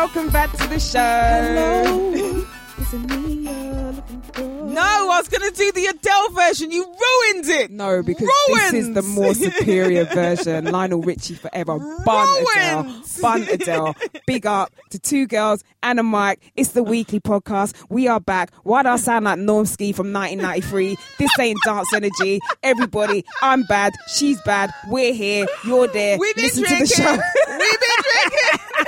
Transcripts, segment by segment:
welcome back to the show. Hello. Is it me you're looking for? No, I was going to do the Adele version. You ruined it. No, because this is the more superior version. Lionel Richie forever. Bun Adele. Big up to two girls and a mic. It's the weekly podcast. We are back. Why do I sound like Normski from 1993? This ain't dance energy. Everybody, I'm bad. She's bad. We're here. You're there. We've been Listen drinking. To the show. We've been drinking.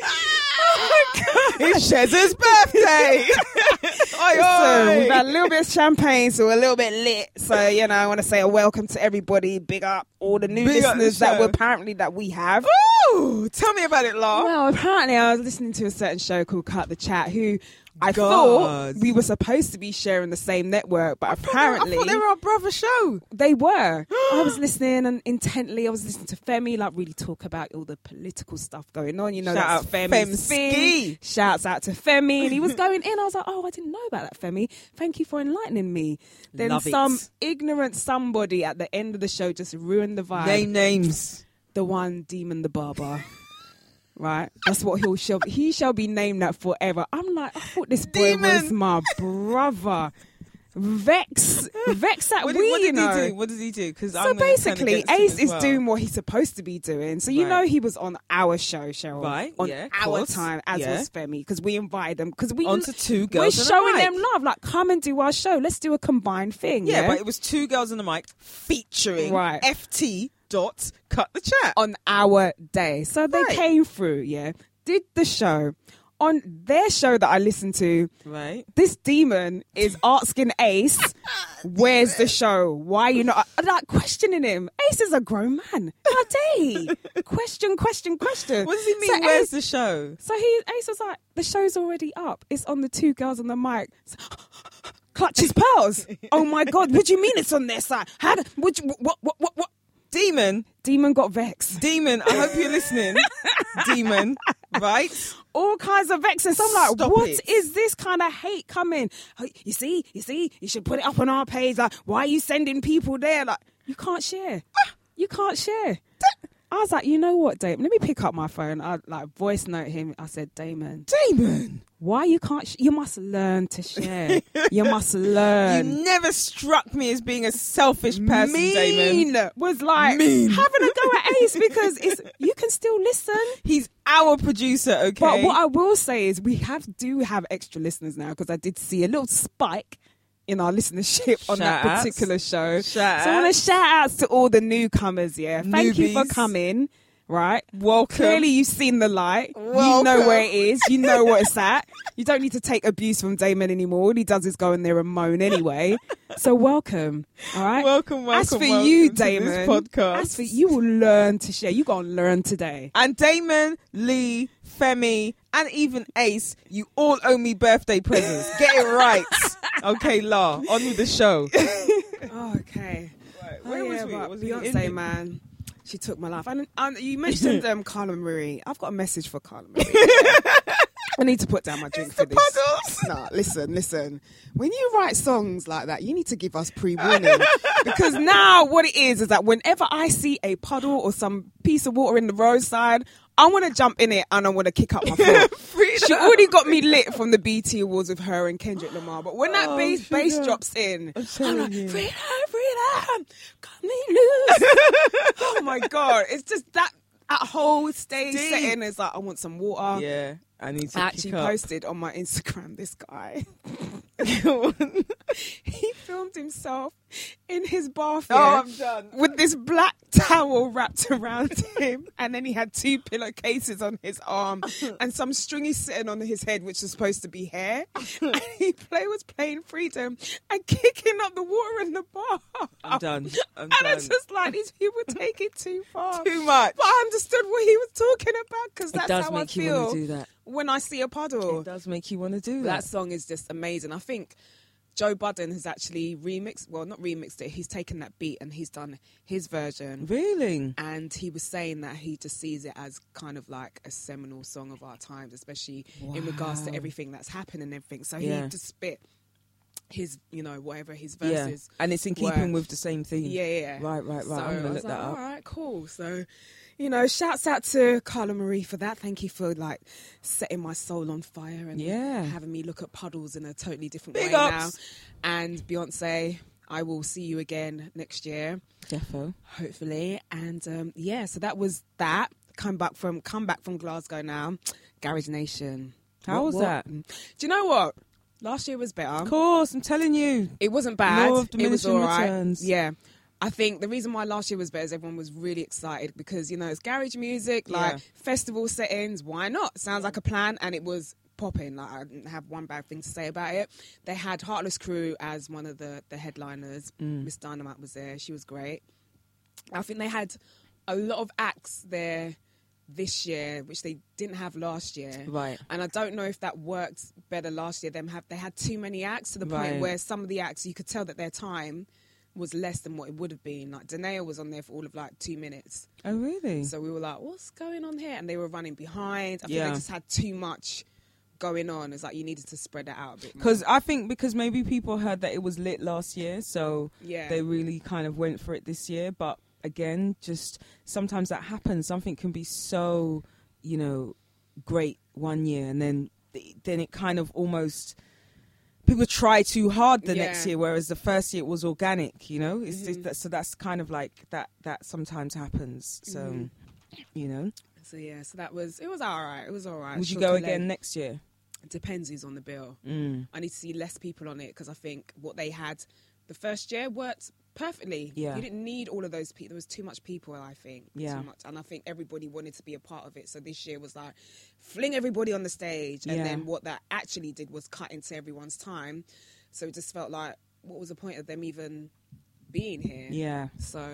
Oh my God. It's Shez's birthday. Oi, oi. We've had a little bit of champagne, so we're a little bit lit. So, you know, I want to say a welcome to everybody. Big up all the new Big listeners the that we have. Ooh, tell me about it, Lala. Well, apparently I was listening to a certain show called Cut the Chat, who I thought we were supposed to be sharing the same network, but apparently... I thought they were our brother show. They were. I was listening and intently. I was listening to Femi, like, really talk about all the political stuff going on. You know, shout that's Femi's thing. Shouts out to Femi. And he was going in. I was like, oh, I didn't know about that, Femi. Thank you for enlightening me. Then ignorant somebody at the end of the show just ruined the vibe. Name names. The one, Demon the Barber. Right, that's what he shall be named that forever. I'm like, I thought this boy was my brother. Vex that What does he do? So basically, Ace is doing what he's supposed to be doing. So you know he was on our show, Cheryl. Right, on our time, as was Femi, because we invited them. Because onto two girls we're showing them love. Like, come and do our show. Let's do a combined thing. Yeah, but it was two girls on the mic featuring FT. Cut the Chat on our day, so they came through, did the show on their show that I listened to. This Demon is asking Ace, where's the show? Why you not? I'm like questioning him. Ace is a grown man. How dare he? question. What does he mean? So where's Ace, the show? So Ace was like, the show's already up. It's on the two girls on the mic. So, clutch his pearls. Oh my God! What do you mean it's on their side? How? What? Demon got vexed. Demon, I hope you're listening. Demon, right? All kinds of vexes. So I'm like, is this kind of hate coming? You see, you should put it up on our page. Like, why are you sending people there? Like, you can't share. I was like, you know what, Damon? Let me pick up my phone. I voice note him. I said, Damon. Why you can't? You must learn to share. You must learn. You never struck me as being a selfish person, Damon. Was like having a go at Ace because you can still listen. He's our producer, okay? But what I will say is we do have extra listeners now, because I did see a little spike in our listenership on that particular show. So I want to shout outs to all the newcomers, Thank you for coming. Right? Welcome. Clearly you've seen the light. Welcome. You know where it is. You know what it's at. You don't need to take abuse from Damon anymore. All he does is go in there and moan anyway. So welcome. All right? Welcome. As for you, Damon, this podcast. As for you will learn to share. You're going to learn today. And Damon, Lee, Femi, and even Ace, you all owe me birthday presents. Get it right. Okay, La, on with the show. Okay. Right. Where was we? Beyonce, man. She took my life. And you mentioned Carla Marie. I've got a message for Carla Marie. I need to put down my drink for this. Nah, listen. When you write songs like that, you need to give us pre-warning. Because now what it is that whenever I see a puddle or some piece of water in the roadside, I want to jump in it and I want to kick up my foot. She already got me lit from the BT Awards with her and Kendrick Lamar. But when that bass drops in, I'm like, freedom, cut me loose. Oh my God. It's just that whole stage setting is like, I want some water. Yeah, I need to. I actually posted on my Instagram this guy. He filmed himself in his bathroom with this black towel wrapped around him, and then he had two pillowcases on his arm and some stringy sitting on his head, which is supposed to be hair. And he was playing freedom and kicking up the water in the bath. I'm done. It's just like, these people take it too far. Too much. But I understood what he was talking about, because that's how I feel. It does make you want to do that. When I see a puddle. It does make you want to do that. That song is just amazing. I think Joe Budden has actually not remixed it. He's taken that beat and he's done his version. Really? And he was saying that he just sees it as kind of like a seminal song of our times, especially in regards to everything that's happened and everything. So he just spit his, whatever his verses. And it's in keeping with the same thing. Yeah. Right. So I'm going to look that up. All right, cool. So... you know, shouts out to Carla Marie for that. Thank you for like setting my soul on fire and having me look at puddles in a totally different way now. And Beyonce, I will see you again next year. Defo. Hopefully. And yeah, so that was that. Come back from Glasgow now. Garage Nation. How was that? Do you know what? Last year was better. Of course, I'm telling you. It wasn't bad. It was all right. Returns. Yeah. I think the reason why last year was better is everyone was really excited because, you know, it's garage music, like festival settings. Why not? Sounds like a plan. And it was popping. Like, I didn't have one bad thing to say about it. They had Heartless Crew as one of the headliners. Miss Dynamite was there. She was great. I think they had a lot of acts there this year, which they didn't have last year. Right. And I don't know if that worked better last year. They had too many acts to the point where some of the acts, you could tell that their time was less than what it would have been. Like, Danae was on there for all of, like, 2 minutes. Oh, really? So we were like, what's going on here? And they were running behind. I think they just had too much going on. It's like you needed to spread that out a bit more. Because maybe people heard that it was lit last year, so they really kind of went for it this year. But again, just sometimes that happens. Something can be so, you know, great one year, and then it kind of almost people try too hard the next year, whereas the first year it was organic, you know. It's just, so that's kind of like that sometimes happens. So you know. So yeah, so that was it was all right. Would you go again next year? It depends who's on the bill. I need to see less people on it because I think what they had the first year worked perfectly. You didn't need all of those people. There was too much people, I think. Too much. And I think everybody wanted to be a part of it. So this year was like, fling everybody on the stage. And then what that actually did was cut into everyone's time. So it just felt like, what was the point of them even being here? So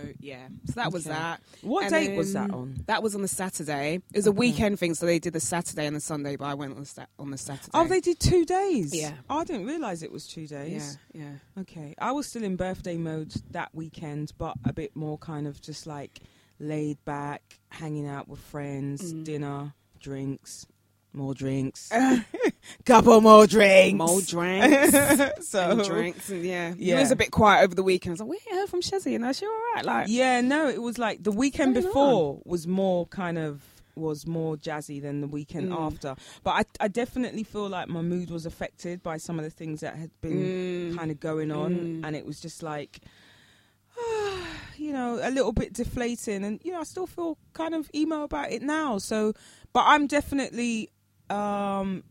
that was that. What date was that on? That was on the Saturday. It was a weekend thing. So they did the Saturday and the Sunday, but I went on the Saturday. Oh, they did 2 days? Yeah. Oh, I didn't realise it was 2 days. Yeah. Okay. I was still in birthday mode that weekend, but a bit more kind of just like laid back, hanging out with friends, dinner, drinks, more drinks. Couple more drinks. It was a bit quiet over the weekend. I was like, we ain't heard from Shazzy, and is she all right? Like, yeah, no, it was like the weekend before was more jazzy than the weekend after. But I definitely feel like my mood was affected by some of the things that had been kind of going on. And it was just like, you know, a little bit deflating. And, you know, I still feel kind of emo about it now. So, but I'm definitely...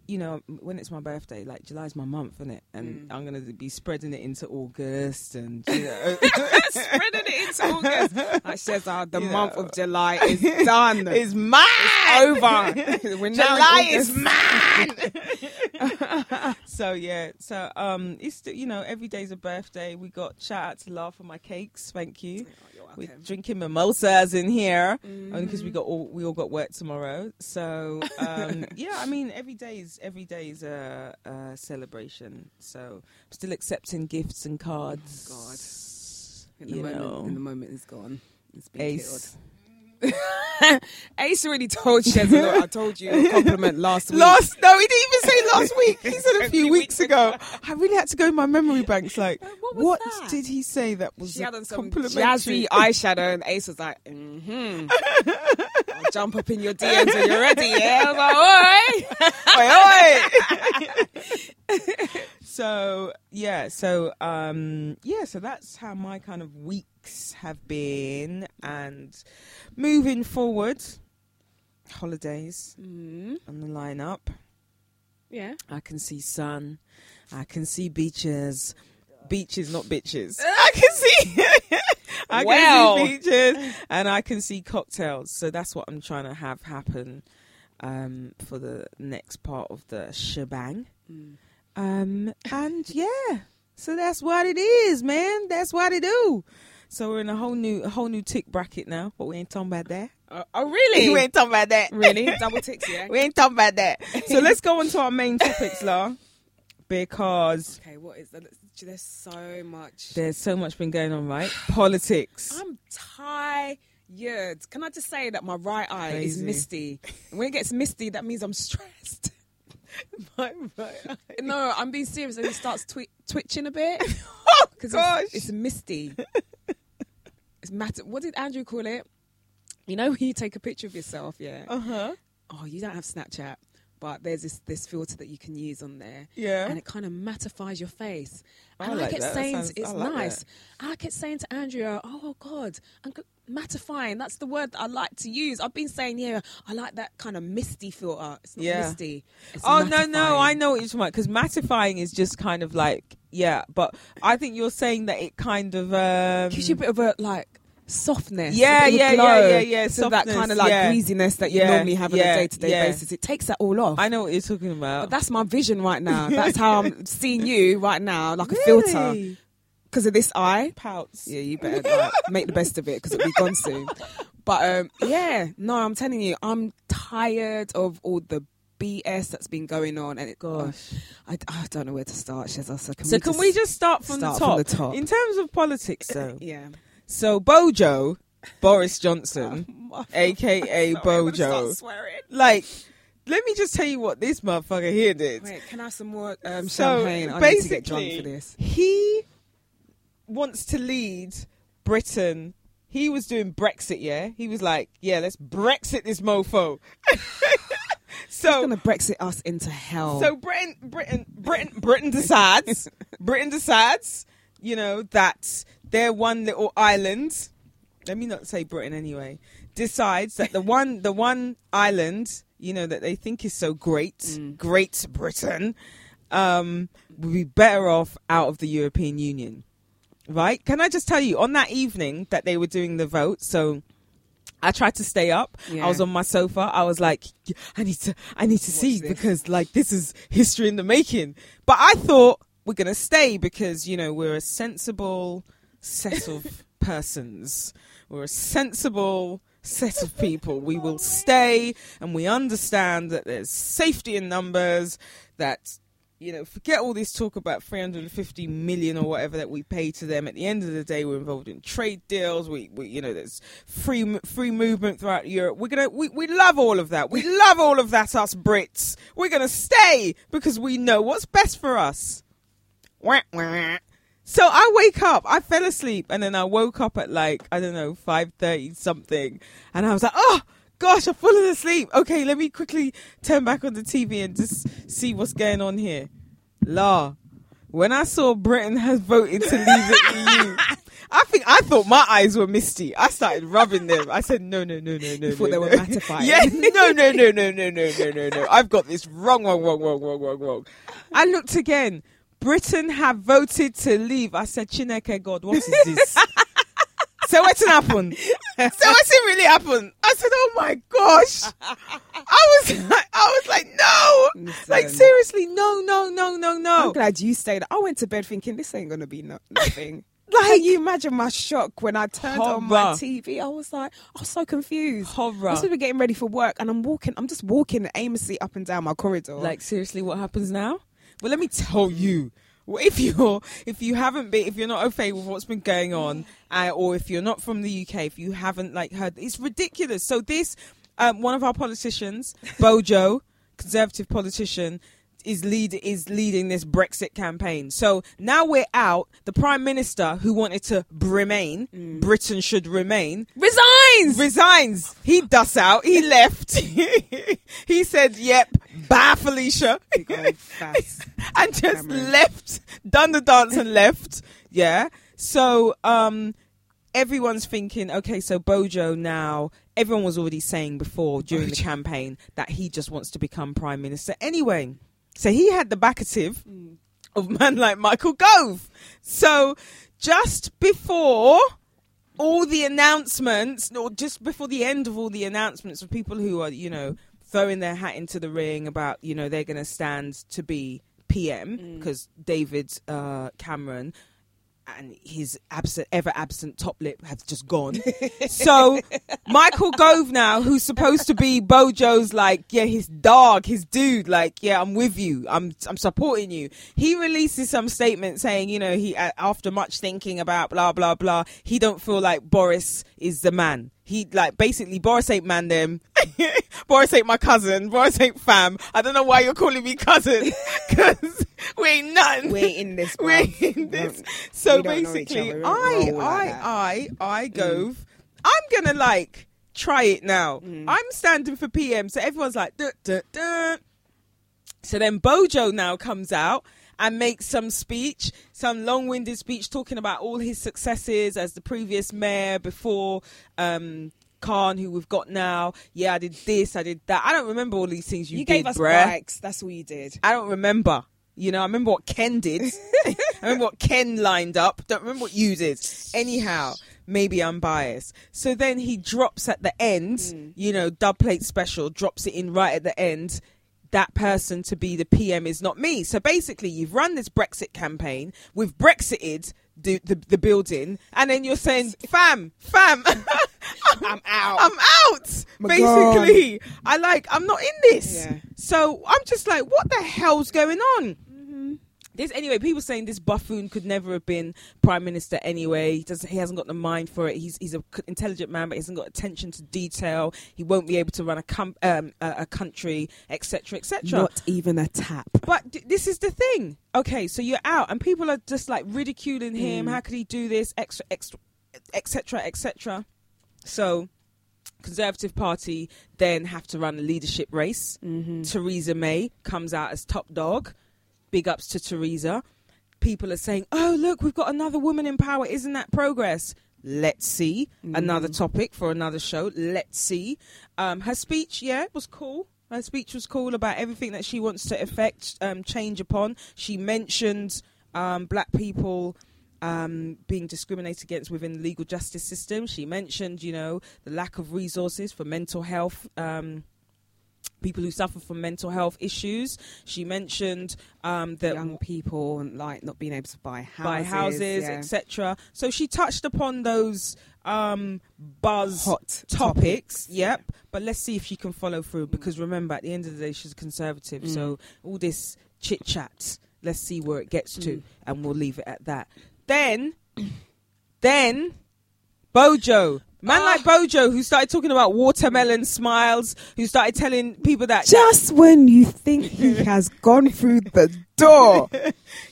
you know, when it's my birthday, like July's my month, isn't it? And I'm gonna be spreading it into August, and you know, spreading it into August. Like Shazza, month of July is done. It's mine. It's over. July is mine. So it's you know, every day's a birthday. We got shout out to Lala for my cakes. Thank you. We're drinking mimosas in here only because we all got work tomorrow. So yeah, I mean every day is a celebration. So I'm still accepting gifts and cards. Oh, God, in the moment is gone. It's been Ace. Killed. Ace already told Shazza. I told you a compliment last week. No, he didn't even say last week. He said a few weeks ago. I really had to go in my memory banks. Like, what did he say that was a complimentary? She had on some jazzy eyeshadow, and Ace was like, I'll jump up in your DMs when you're ready. Yeah, I was like, oi. So that's how my kind of weeks have been, and moving forward, holidays on the lineup. Yeah, I can see sun. I can see beaches. Beaches, not bitches. I can see. I can see beaches, and I can see cocktails. So that's what I'm trying to have happen for the next part of the shebang. And yeah, so that's what it is, man. That's what it do. So we're in a whole new tick bracket now, but we ain't talking about that. Oh, really? We ain't talking about that. Really? Double ticks, yeah? We ain't talking about that. So let's go on to our main topics, La, because... Okay, what is that? There's so much... There's so much been going on, right? Politics. I'm tired. Can I just say that my right eye is misty? And when it gets misty, that means I'm stressed. My right eye. No, I'm being serious. And it starts twitching a bit. Oh, gosh. It's misty. It's matter. What did Andrew call it? You know when you take a picture of yourself, yeah? Uh-huh. Oh, you don't have Snapchat, but there's this filter that you can use on there. Yeah. And it kind of mattifies your face. And I kept saying, it's nice. And I kept saying to Andrea, oh, God, mattifying, that's the word that I like to use. I've been saying, yeah, I like that kind of misty filter. It's not misty. It's mattifying. No, I know what you're talking about. Because mattifying is just kind of like, yeah. But I think you're saying that it kind of... gives you a bit of a, like... softness, yeah, so softness, that kind of like greasiness that you normally have on a day-to-day basis, it takes that all off. I know what you're talking about, but that's my vision right now. That's how I'm seeing you right now, like really? A filter because of this eye pouts. Yeah, you better like, make the best of it because it'll be gone soon. But I'm telling you, I'm tired of all the BS that's been going on, and I don't know where to start, Shazza. So can we just start from the top in terms of politics though? Yeah. So Bojo, Boris Johnson, a.k.a. Bojo, like, let me just tell you what this motherfucker here did. Wait, can I have some more champagne? I need to get drunk for this. He wants to lead Britain. He was doing Brexit, yeah? He was like, yeah, let's Brexit this mofo. So he's going to Brexit us into hell. So Britain decides, you know, that... their one little island, let me not say Britain anyway, decides that the one island, you know, that they think is so great, Great Britain, will be better off out of the European Union, right? Can I just tell you, on that evening that they were doing the vote, so I tried to stay up. Yeah. I was on my sofa. I was like, I need to see this, because like this is history in the making. But I thought we're going to stay because, you know, we're a sensible... set of persons. We're a sensible set of people. We will stay, and we understand that there's safety in numbers, that, you know, forget all this talk about 350 million or whatever that we pay to them. At the end of the day, we're involved in trade deals. We you know, there's free movement throughout Europe. We love all of that. We love all of that, us Brits. We're going to stay because we know what's best for us. Wah, wah. So I wake up, I fell asleep, and then I woke up at like, I don't know, 5:30 something. And I was like, oh, gosh, I've fallen asleep. Okay, let me quickly turn back on the TV and just see what's going on here. La, when I saw Britain has voted to leave the EU, I thought my eyes were misty. I started rubbing them. I said, no. You thought they were mattifying. Yeah, no. I've got this wrong. I looked again. Britain have voted to leave. I said, Chineke God, what is this? So what's happened? So what's really happened? I said, oh my gosh. I was like, no. Listen. Like, seriously, no. I'm glad you stayed. I went to bed thinking, this ain't going to be nothing. Like, can you imagine my shock when I turned on my TV? I was so confused. Horror. I was getting ready for work, and I'm just walking aimlessly up and down my corridor. Like, seriously, what happens now? Well, let me tell you, if you're not au fait with what's been going on, or if you're not from the UK, if you haven't like heard, it's ridiculous. So this, one of our politicians, Bojo, conservative politician, is leading this Brexit campaign. So now we're out. The Prime Minister, who wanted to remain, Britain should remain, resigns. He dusts out. He left. He said, "Yep, bye, Felicia," fast. And just left. Done the dance and left. Yeah. So everyone's thinking, okay, so Bojo now. Everyone was already saying before during the campaign that he just wants to become Prime Minister anyway. So he had the backative of man like Michael Gove. So just before all the announcements, or just before the end of all the announcements of people who are, you know, throwing their hat into the ring about, you know, they're going to stand to be PM because David Cameron and his ever absent top lip have just gone. So Michael Gove now, who's supposed to be Bojo's like, yeah, his dog, his dude, like, yeah, I'm with you, I'm supporting you. He releases some statement saying, you know, he after much thinking about blah blah blah, he don't feel like Boris is the man. He like basically Boris ain't man them. Boris ain't my cousin. Boris ain't fam. I don't know why you're calling me cousin, because we ain't nothing. We're in this. So basically, I go. I'm gonna like. try it now. I'm standing for PM, so everyone's like, duh, duh, duh. So then Bojo now comes out and makes some speech, some long-winded speech talking about all his successes as the previous mayor before Khan, who we've got now. Yeah, I did this, I did that. I don't remember all these things you did, gave us bikes, that's all you did. I don't remember. You know, I remember what Ken did. I remember what Ken lined up. Don't remember what you did. Anyhow, maybe I'm biased. So then he drops at the end, you know, dub plate special, drops it in right at the end. That person to be the PM is not me. So basically, you've run this Brexit campaign. We've Brexited the building. And then you're saying, fam, I'm out. My basically, God. I'm not in this. Yeah. So I'm just like, what the hell's going on? This anyway, people saying this buffoon could never have been prime minister anyway. He hasn't got the mind for it. He's an intelligent man, but he hasn't got attention to detail. He won't be able to run a country, etc., etc. Not even a tap. But this is the thing. Okay, so you're out, and people are just like ridiculing him. How could he do this? Etc., etc. So, Conservative Party then have to run a leadership race. Theresa May comes out as top dog. Big ups to Theresa. People are saying, oh, look, we've got another woman in power. Isn't that progress? Let's see. Another topic for another show. Let's see. Her speech, was cool. Her speech was cool about everything that she wants to effect change upon. She mentioned black people being discriminated against within the legal justice system. She mentioned, you know, the lack of resources for mental health people who suffer from mental health issues. She mentioned that young people like not being able to buy houses, etc. So she touched upon those hot topics. Yep. But let's see if she can follow through, because remember, at the end of the day, she's a Conservative. So all this chit chat, let's see where it gets to, and we'll leave it at that. Then Bojo. Like Bojo, who started talking about watermelon smiles, who started telling people that... Just when you think he has gone through the door,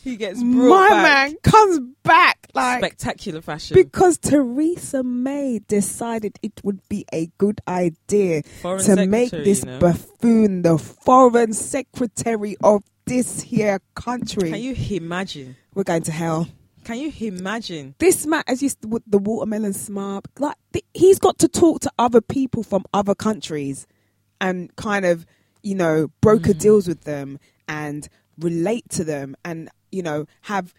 he gets brought back. My man comes back like... spectacular fashion. Because Theresa May decided it would be a good idea to make this buffoon the foreign secretary of this here country. Can you imagine? We're going to hell. Can you imagine? This man, as you with the watermelon smart, like he's got to talk to other people from other countries and kind of, you know, broker deals with them and relate to them and, you know, have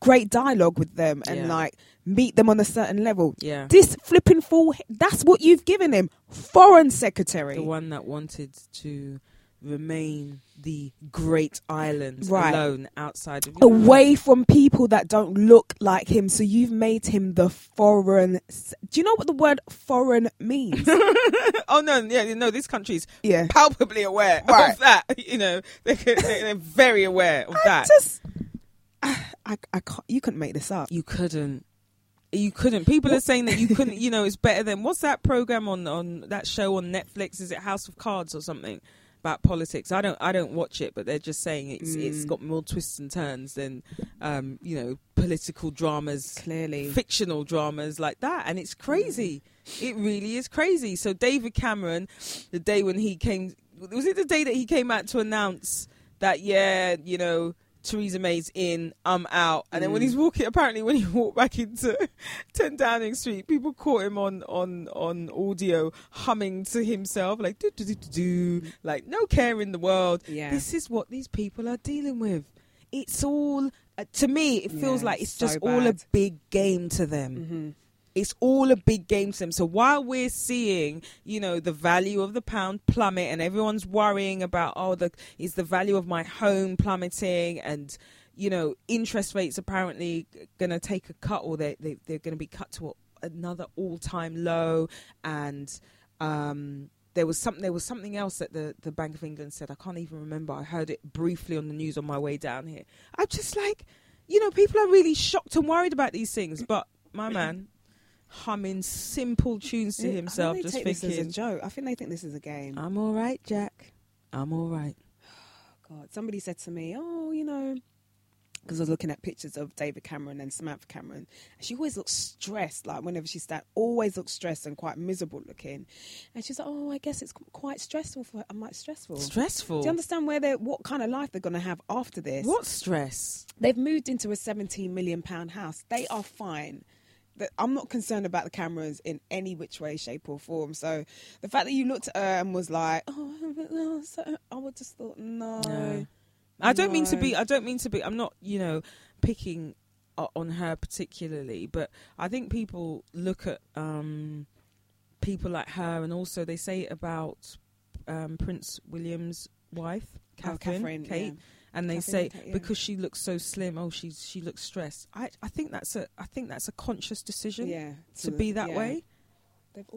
great dialogue with them and like meet them on a certain level. Yeah. This flipping fool, that's what you've given him. Foreign secretary. The one that wanted to remain the great island alone outside of away from people that don't look like him. So you've made him the foreign. Do you know what the word foreign means? Oh no, yeah, no, this country's palpably aware of that. You know, they're very aware of that. I can't, you couldn't make this up. You couldn't. People are saying that you couldn't. You know, it's better than what's that program on that show on Netflix? Is it House of Cards or something? About politics. I don't watch it, but they're just saying it's got more twists and turns than you know, political dramas, clearly fictional dramas like that, and it's crazy. It really is crazy. So David Cameron, the day when he came, was it the day that he came out to announce that you know, Theresa May's in, I'm out, and then when he's walking, apparently when he walked back into 10 Downing Street, people caught him on audio humming to himself, like do do do do, like no care in the world. This is what these people are dealing with. It's all to me, it feels like it's so just bad. All a big game to them. It's all a big game to them. So while we're seeing, you know, the value of the pound plummet and everyone's worrying about, is the value of my home plummeting, and, you know, interest rates apparently going to take a cut, or they're going to be cut to another all-time low. And there was something else that the Bank of England said. I can't even remember. I heard it briefly on the news on my way down here. I'm just like, you know, people are really shocked and worried about these things. But my man... humming simple tunes to himself, just thinking. I think they take this as a joke. I think they think this is a game. I'm all right, Jack. I'm all right. God, somebody said to me, "Oh, you know, because I was looking at pictures of David Cameron and Samantha Cameron. And she always looks stressed, like whenever she's that, always looks stressed and quite miserable looking. And she's like, oh, I guess it's quite stressful for her. I'm like, stressful? Stressful? Do you understand what kind of life they're going to have after this? What stress? They've moved into a £17 million house. They are fine. I'm not concerned about the cameras in any which way, shape or form. So the fact that you looked at her and was like, oh, so I would just thought, no. I don't mean to be, I'm not, picking on her particularly, but I think people look at people like her, and also they say about Prince William's wife, Catherine Kate. Yeah. And they say, because she looks so slim, oh, she looks stressed. I think that's a conscious decision to be that way.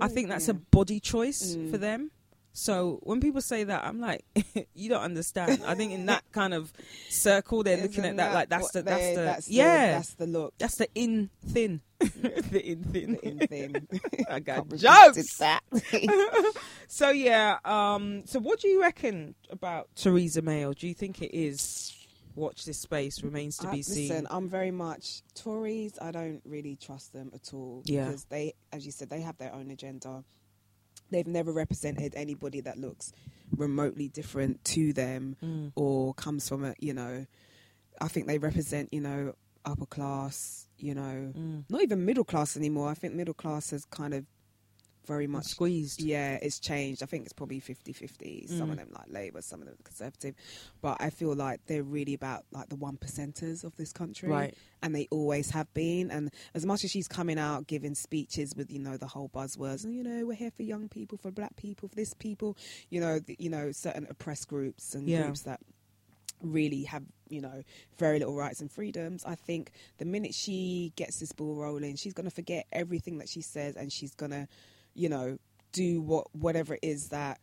I think that's a body choice for them. So when people say that, I'm like, you don't understand. I think in that kind of circle, they're looking at that like that's the look. That's the in thin. The in thin. I got jokes. That. So yeah. So what do you reckon about Theresa May? Or do you think it is? Watch this space, remains to be seen. Listen, I'm very much Tories. I don't really trust them at all. Yeah. Because they, as you said, they have their own agenda. They've never represented anybody that looks remotely different to them or comes from a, I think they represent, upper class, not even middle class anymore. I think middle class has kind of very much... It's squeezed. Yeah, it's changed. I think it's probably 50-50. Some of them like Labour, some of them Conservative. But I feel like they're really about like the 1 percenters of this country. Right. And they always have been. And as much as she's coming out giving speeches with, the whole buzzwords, and, we're here for young people, for black people, for this people, certain oppressed groups and groups that really have, very little rights and freedoms. I think the minute she gets this ball rolling, she's going to forget everything that she says, and she's going to, do whatever it is that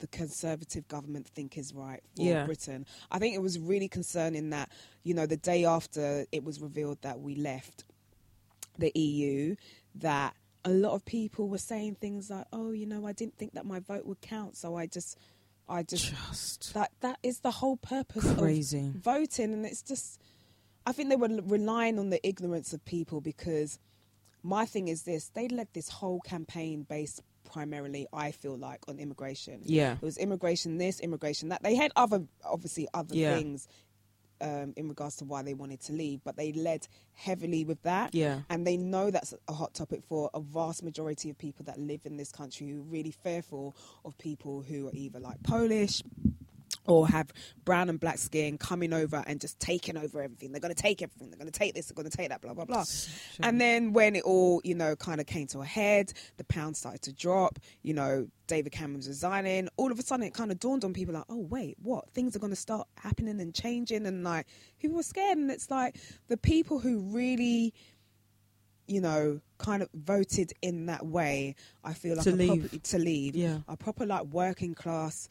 the Conservative government think is right for Britain. I think it was really concerning that, the day after it was revealed that we left the EU, that a lot of people were saying things like, oh, I didn't think that my vote would count, so I just that is the whole purpose of voting. And it's just, I think they were relying on the ignorance of people, because my thing is this, they led this whole campaign based primarily, I feel like, on immigration. Yeah. It was immigration this, immigration that. They had other things in regards to why they wanted to leave, but they led heavily with that. Yeah. And they know that's a hot topic for a vast majority of people that live in this country, who are really fearful of people who are either like Polish or have brown and black skin coming over and just taking over everything. They're going to take everything. They're going to take this. They're going to take that, blah, blah, blah. Sure. And then when it all, kind of came to a head, the pound started to drop, David Cameron's resigning. All of a sudden, it kind of dawned on people like, oh, wait, what? Things are going to start happening and changing. And, like, people were scared. And it's like the people who really, kind of voted in that way, I feel like to leave. Yeah. Are proper like working class,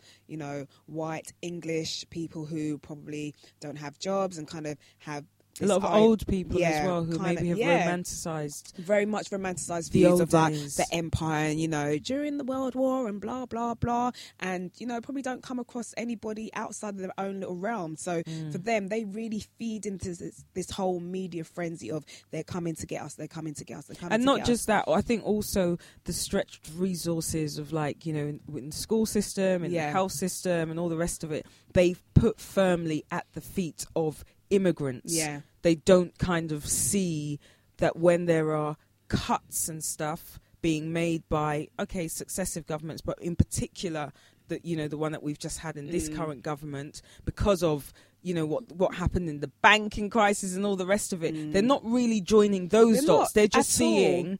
white English people who probably don't have jobs and kind of have a lot of old people as well, who kinda, maybe have romanticized, very much romanticized views of like the empire and during the World War and blah blah blah, and probably don't come across anybody outside of their own little realm. So for them, they really feed into this whole media frenzy of they're coming to get us, they're coming to get us, they're coming and to get us. And not just that, I think also the stretched resources of like in the school system and the health system and all the rest of it, they've put firmly at the feet of immigrants. They don't kind of see that when there are cuts and stuff being made by successive governments, but in particular that the one that we've just had in this current government, because of what happened in the banking crisis and all the rest of it, they're not really joining those dots. They're just seeing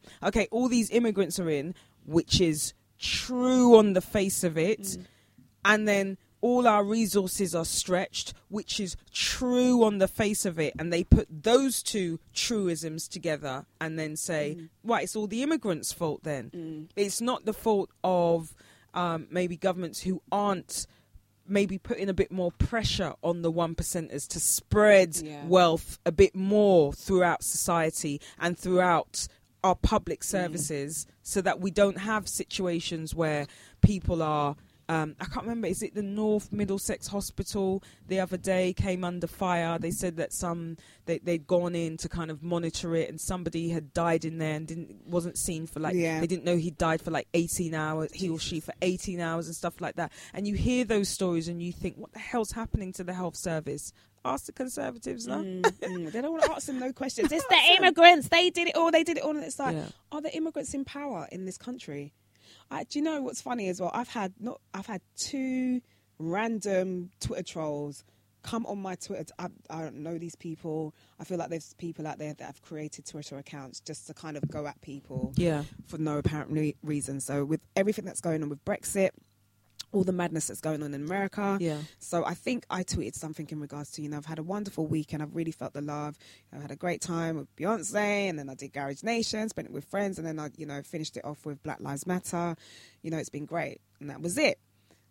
all these immigrants are in, which is true on the face of it, and then all our resources are stretched, which is true on the face of it. And they put those two truisms together and then say, right, it's all the immigrants' fault then. It's not the fault of maybe governments who aren't maybe putting a bit more pressure on the 1 percenters to spread wealth a bit more throughout society and throughout our public services, so that we don't have situations where people are I can't remember, is it the North Middlesex Hospital the other day came under fire? They said that they'd gone in to kind of monitor it, and somebody had died in there and wasn't seen for like, yeah. They didn't know he died for like 18 hours, he or she for 18 hours and stuff like that. And you hear those stories and you think, what the hell's happening to the health service? Ask the Conservatives, no? They don't want to ask them no questions. It's the immigrants, they did it all. And it's like, yeah. Are the immigrants in power in this country? Do you know what's funny as well? I've had two random Twitter trolls come on my Twitter. I don't know these people. I feel like there's people out there that have created Twitter accounts just to kind of go at people, yeah, for no apparent reason. So with everything that's going on with Brexit, all the madness that's going on in America. Yeah. So I think I tweeted something in regards to, I've had a wonderful weekend. I've really felt the love. I've had a great time with Beyoncé, and then I did Garage Nation, spent it with friends, and then I, finished it off with Black Lives Matter. It's been great. And that was it.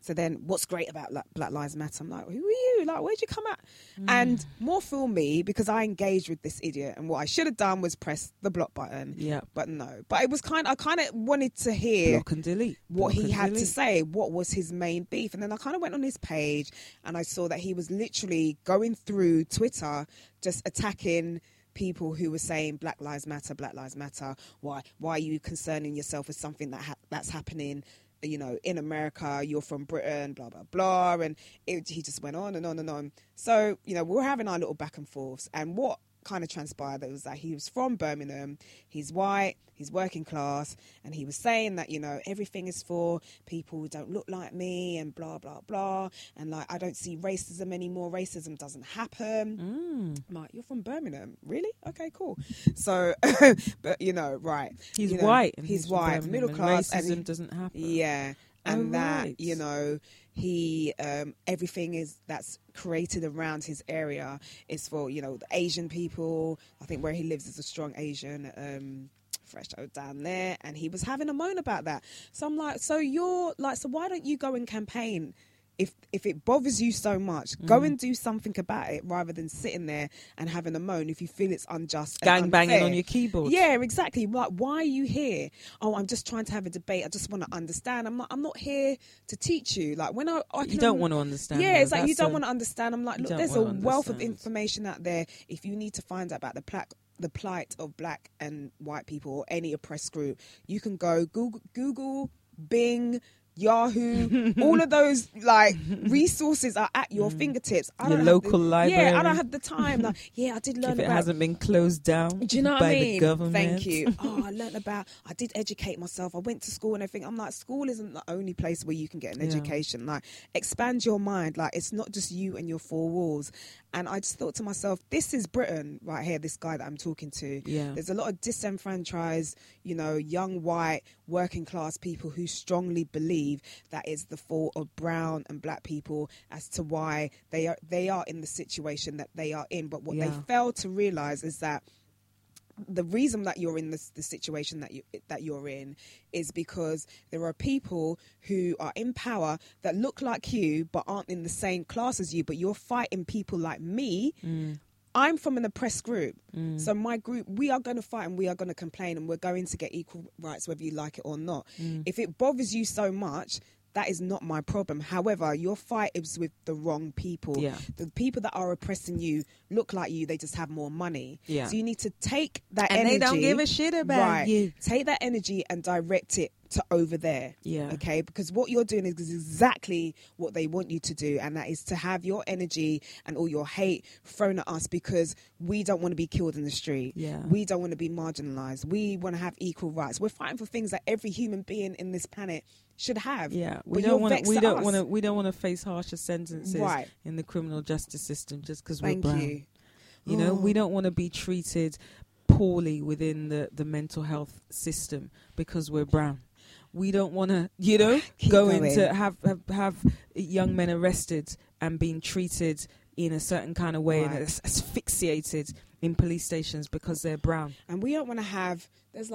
So then what's great about Black Lives Matter? I'm like, who are you? Like, where'd you come at? Mm. And more fool me, because I engaged with this idiot, and what I should have done was press the block button. Yeah. But no. But it was I kind of wanted to hear block and delete. What he had to say. What was his main beef? And then I kind of went on his page and I saw that he was literally going through Twitter just attacking people who were saying Black Lives Matter, Black Lives Matter. Why are you concerning yourself with something that's happening? In America, you're from Britain, blah, blah, blah. And he just went on and on and on. So, we were having our little back and forths. And what kind of transpired was that he was from Birmingham, he's white, he's working class. And he was saying that, everything is for people who don't look like me and blah, blah, blah. And like, I don't see racism anymore. Racism doesn't happen. Mm. I'm like, you're from Birmingham. Really? Okay, cool. So, but right. He's white. He's white, middle class. Racism doesn't happen. Yeah. And that, he, everything is that's created around his area is for, the Asian people. I think where he lives is a strong Asian threshold down there. And he was having a moan about that. So I'm like, so why don't you go and campaign? If it bothers you so much, go and do something about it rather than sitting there and having a moan if you feel it's unjust. Gang banging on your keyboard. Yeah, exactly. Like, why are you here? Oh, I'm just trying to have a debate. I just want to understand. I'm not here to teach you. Like when I you don't want to understand. Yeah, it's like you don't want to understand. I'm like, look, there's a wealth of information out there. If you need to find out about the plight of black and white people or any oppressed group, you can go Google, Bing, Yahoo, all of those resources are at your fingertips. Your local library. Yeah, I don't have the time. I did learn about. If it hasn't been closed down. Do you know what I mean? By the government. Thank you. I learned about. I did educate myself. I went to school and everything. I'm like, school isn't the only place where you can get an education. Like, expand your mind. Like, it's not just you and your four walls. And I just thought to myself, this is Britain right here, this guy that I'm talking to. Yeah. There's a lot of disenfranchised, young, white, working class people who strongly believe that it's the fault of brown and black people as to why they are in the situation that they are in. But what they fail to realise is that the reason that you're in the situation that you're in is because there are people who are in power that look like you but aren't in the same class as you, but you're fighting people like me. Mm. I'm from an oppressed group. Mm. So my group, we are going to fight and we are going to complain and we're going to get equal rights whether you like it or not. Mm. If it bothers you so much, that is not my problem. However, your fight is with the wrong people. Yeah. The people that are oppressing you look like you. They just have more money. Yeah. So you need to take that energy. And they don't give a shit about you. Take that energy and direct it to over there. Yeah. Okay? Because what you're doing is exactly what they want you to do. And that is to have your energy and all your hate thrown at us because we don't want to be killed in the street. Yeah. We don't want to be marginalized. We want to have equal rights. We're fighting for things that every human being in this planet should have. Yeah, we don't want to face harsher sentences in the criminal justice system just because we're brown. We don't want to be treated poorly within the mental health system because we're brown. We don't want to, go into have young men arrested and being treated in a certain kind of way and asphyxiated in police stations because they're brown. And we don't want to have. There's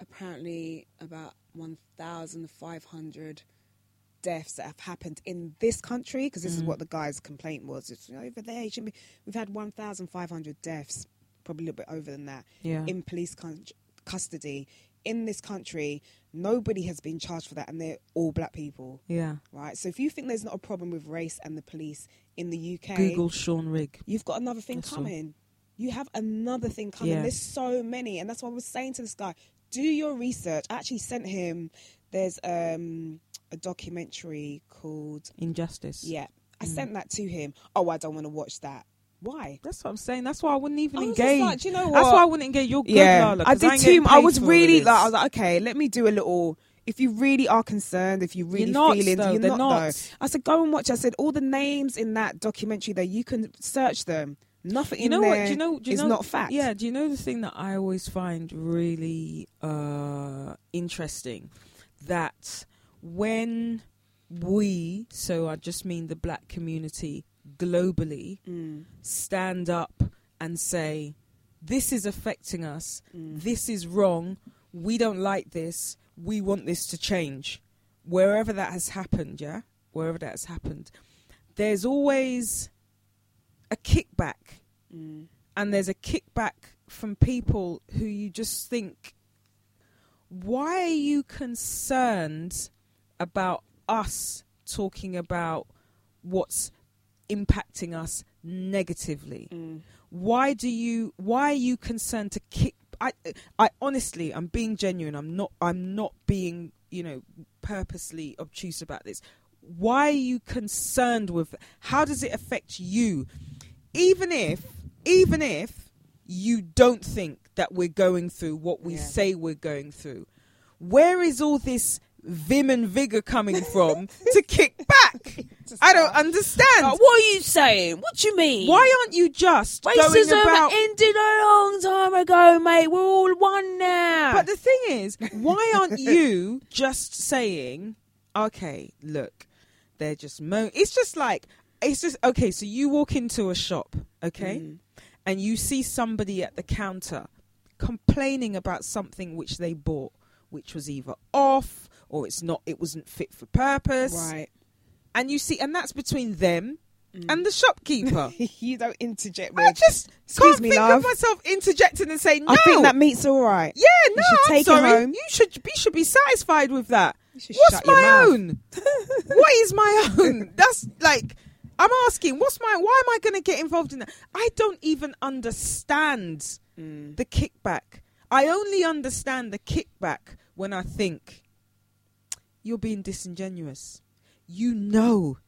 apparently about 1,500 deaths that have happened in this country, because this is what the guy's complaint was. It's over there, it shouldn't be. We've had 1,500 deaths, probably a little bit over than that, in police custody in this country, nobody has been charged for that, and they're all black people. Yeah. Right? So if you think there's not a problem with race and the police in the UK... Google Sean Rigg. You've got another thing coming. You have another thing coming. Yeah. There's so many. And that's what I was saying to this guy. Do your research. I actually sent him... There's a documentary called... Injustice. Yeah. I sent that to him. Oh, I don't want to watch that. Why? That's what I'm saying. That's why I wouldn't even engage. Like, you know what? That's why I wouldn't engage. You're good, yeah. Lala. I did too. I was really like, I was like, okay, let me do a little. If you really are concerned, if you really feel it, you're not. I said, go and watch. I said, all the names in that documentary there, you can search them. Nothing in there is not fact. Yeah. Do you know the thing that I always find really interesting? That when we, so I just mean the black community globally, stand up and say, this is affecting us, this is wrong, we don't like this, we want this to change. Wherever that has happened, yeah? Wherever that has happened, there's always a kickback. And there's a kickback from people who you just think, why are you concerned about us talking about what's impacting us negatively? Why are you concerned to kick? I honestly, I'm being genuine. I'm not being, purposely obtuse about this. Why are you concerned with? How does it affect you? Even if you don't think that we're going through what we say we're going through, where is all this vim and vigor coming from to kick back? I don't understand. Like, what are you saying? What do you mean? Why aren't you just racism ended a long time ago, mate? We're all one now. But the thing is, why aren't you just saying, okay, look, they're just okay, so you walk into a shop, okay? And you see somebody at the counter complaining about something which they bought, which was either off or it wasn't fit for purpose. Right. And you see, and that's between them and the shopkeeper. You don't interject with... I just can't think of myself interjecting and saying, no. I think that meat's all right. Yeah, no, I'm sorry. Home. You should be satisfied with that. What's my own? What is my own? That's like... I'm asking, why am I going to get involved in that? I don't even understand the kickback. I only understand the kickback when I think you're being disingenuous. You know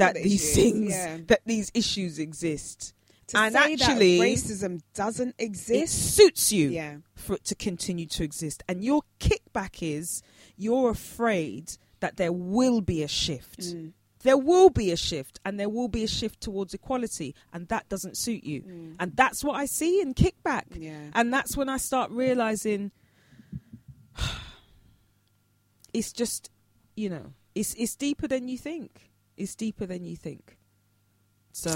that these things, that these issues exist. To and say actually, that racism doesn't exist. It suits you for it to continue to exist. And your kickback is you're afraid that there will be a shift. There will be a shift, and there will be a shift towards equality, and that doesn't suit you. And that's what I see in kickback. Yeah. And that's when I start realising it's just, it's deeper than you think. It's deeper than you think. So...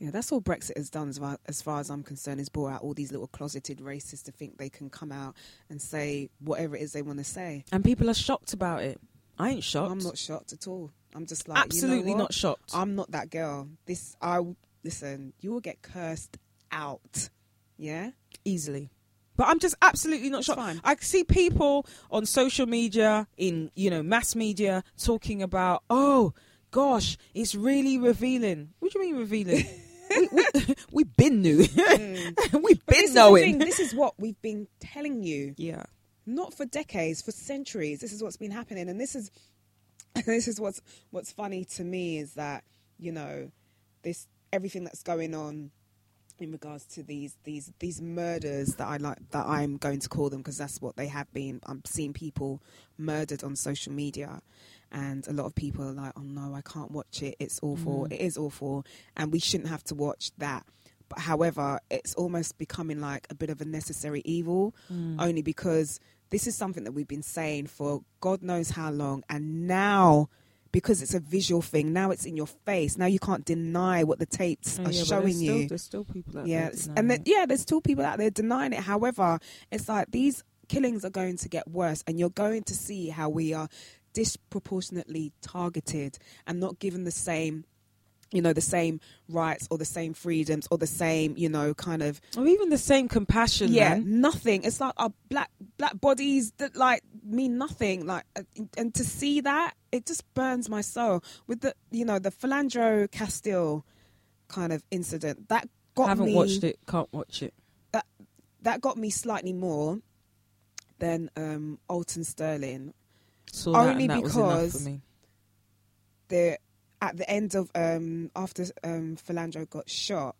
yeah, that's all Brexit has done, as far as I'm concerned, is brought out all these little closeted racists to think they can come out and say whatever it is they want to say. And people are shocked about it. I ain't shocked. I'm not shocked at all. I'm just like, absolutely not shocked. I'm not that girl. Listen, you will get cursed out. Yeah? Easily. But I'm just absolutely not shocked. Fine. I see people on social media, in, mass media, talking about, oh, gosh, it's really revealing. What do you mean revealing? We've been new. We've been knowing. This is what we've been telling you. Yeah. Not for decades, for centuries. This is what's been happening, and this is what's funny to me is that this everything that's going on in regards to these murders that I'm going to call them, because that's what they have been. I'm seeing people murdered on social media, and a lot of people are like, "Oh no, I can't watch it. It's awful. It is awful, and we shouldn't have to watch that." But however, it's almost becoming like a bit of a necessary evil, only because this is something that we've been saying for God knows how long. And now, because it's a visual thing, now it's in your face. Now you can't deny what the tapes are showing you. There's still people out there denying it. There's still people out there denying it. However, it's like these killings are going to get worse, and you're going to see how we are disproportionately targeted and not given the same you know, the same rights or the same freedoms or the same, you know, kind of... Or even the same compassion. Yeah, man. Nothing. It's like our black bodies that, like, mean nothing. Like, and to see that, it just burns my soul. With the, you know, the Philando Castile kind of incident, that got me... I haven't watched it, can't watch it. That got me slightly more than Alton Sterling. Saw that only, and that because was enough for me. At the end of after Philando got shot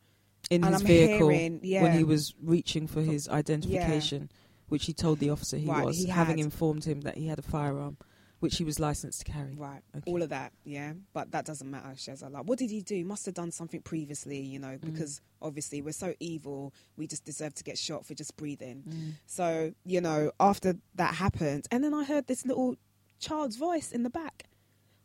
in his vehicle, when he was reaching for his identification, which he told the officer he had informed him that he had a firearm, which he was licensed to carry. Right, okay. All of that, yeah, but that doesn't matter. Shaz, like, what did he do? He must have done something previously, you know, because obviously we're so evil, we just deserve to get shot for just breathing. So, you know, after that happened, and then I heard this little child's voice in the back.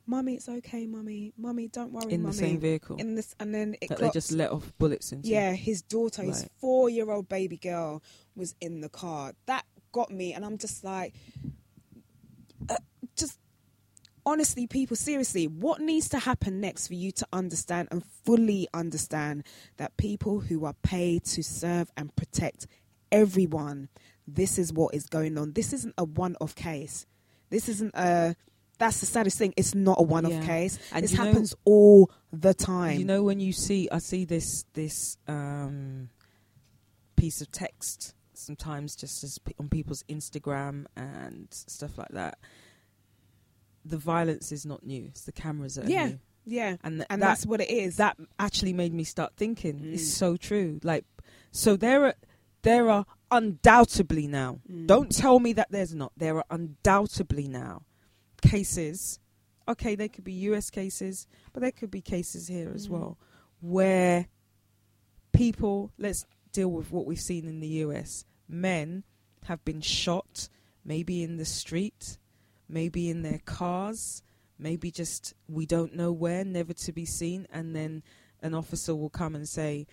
Mummy, it's okay, mummy. Mummy, don't worry, mummy. In the same vehicle. And then it they just let off bullets into. Yeah, his daughter, his 4-year-old baby girl was in the car. That got me, and I'm just like, just honestly, people, seriously, what needs to happen next for you to understand and fully understand that people who are paid to serve and protect everyone, this is what is going on. This isn't a one-off case. This isn't a... That's the saddest thing. It's not a one-off case. And this happens all the time. You know, when you see, I see this piece of text sometimes just as on people's Instagram and stuff like that. The violence is not new. It's the cameras that are new. Yeah. And that's what it is. That actually made me start thinking. It's so true. Like, so there are undoubtedly now. Don't tell me that there's not. There are undoubtedly now cases, okay, they could be US cases, but there could be cases here as well, where people, let's deal with what we've seen in the US, men have been shot, maybe in the street, maybe in their cars, maybe just, we don't know where, never to be seen, and then an officer will come and say,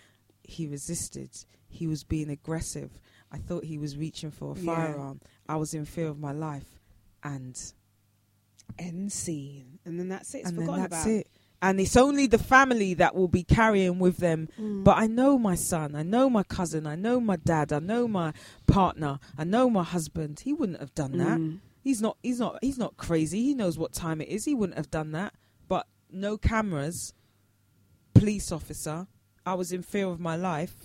he resisted, he was being aggressive, I thought he was reaching for a firearm, I was in fear of my life, and... end scene, and then that's it. It's forgotten about. It. And it's only the family that will be carrying with them. But I know my son, I know my cousin, I know my dad, I know my partner, I know my husband. He wouldn't have done that. He's not crazy. He knows what time it is. He wouldn't have done that. But no cameras, police officer. I was in fear of my life.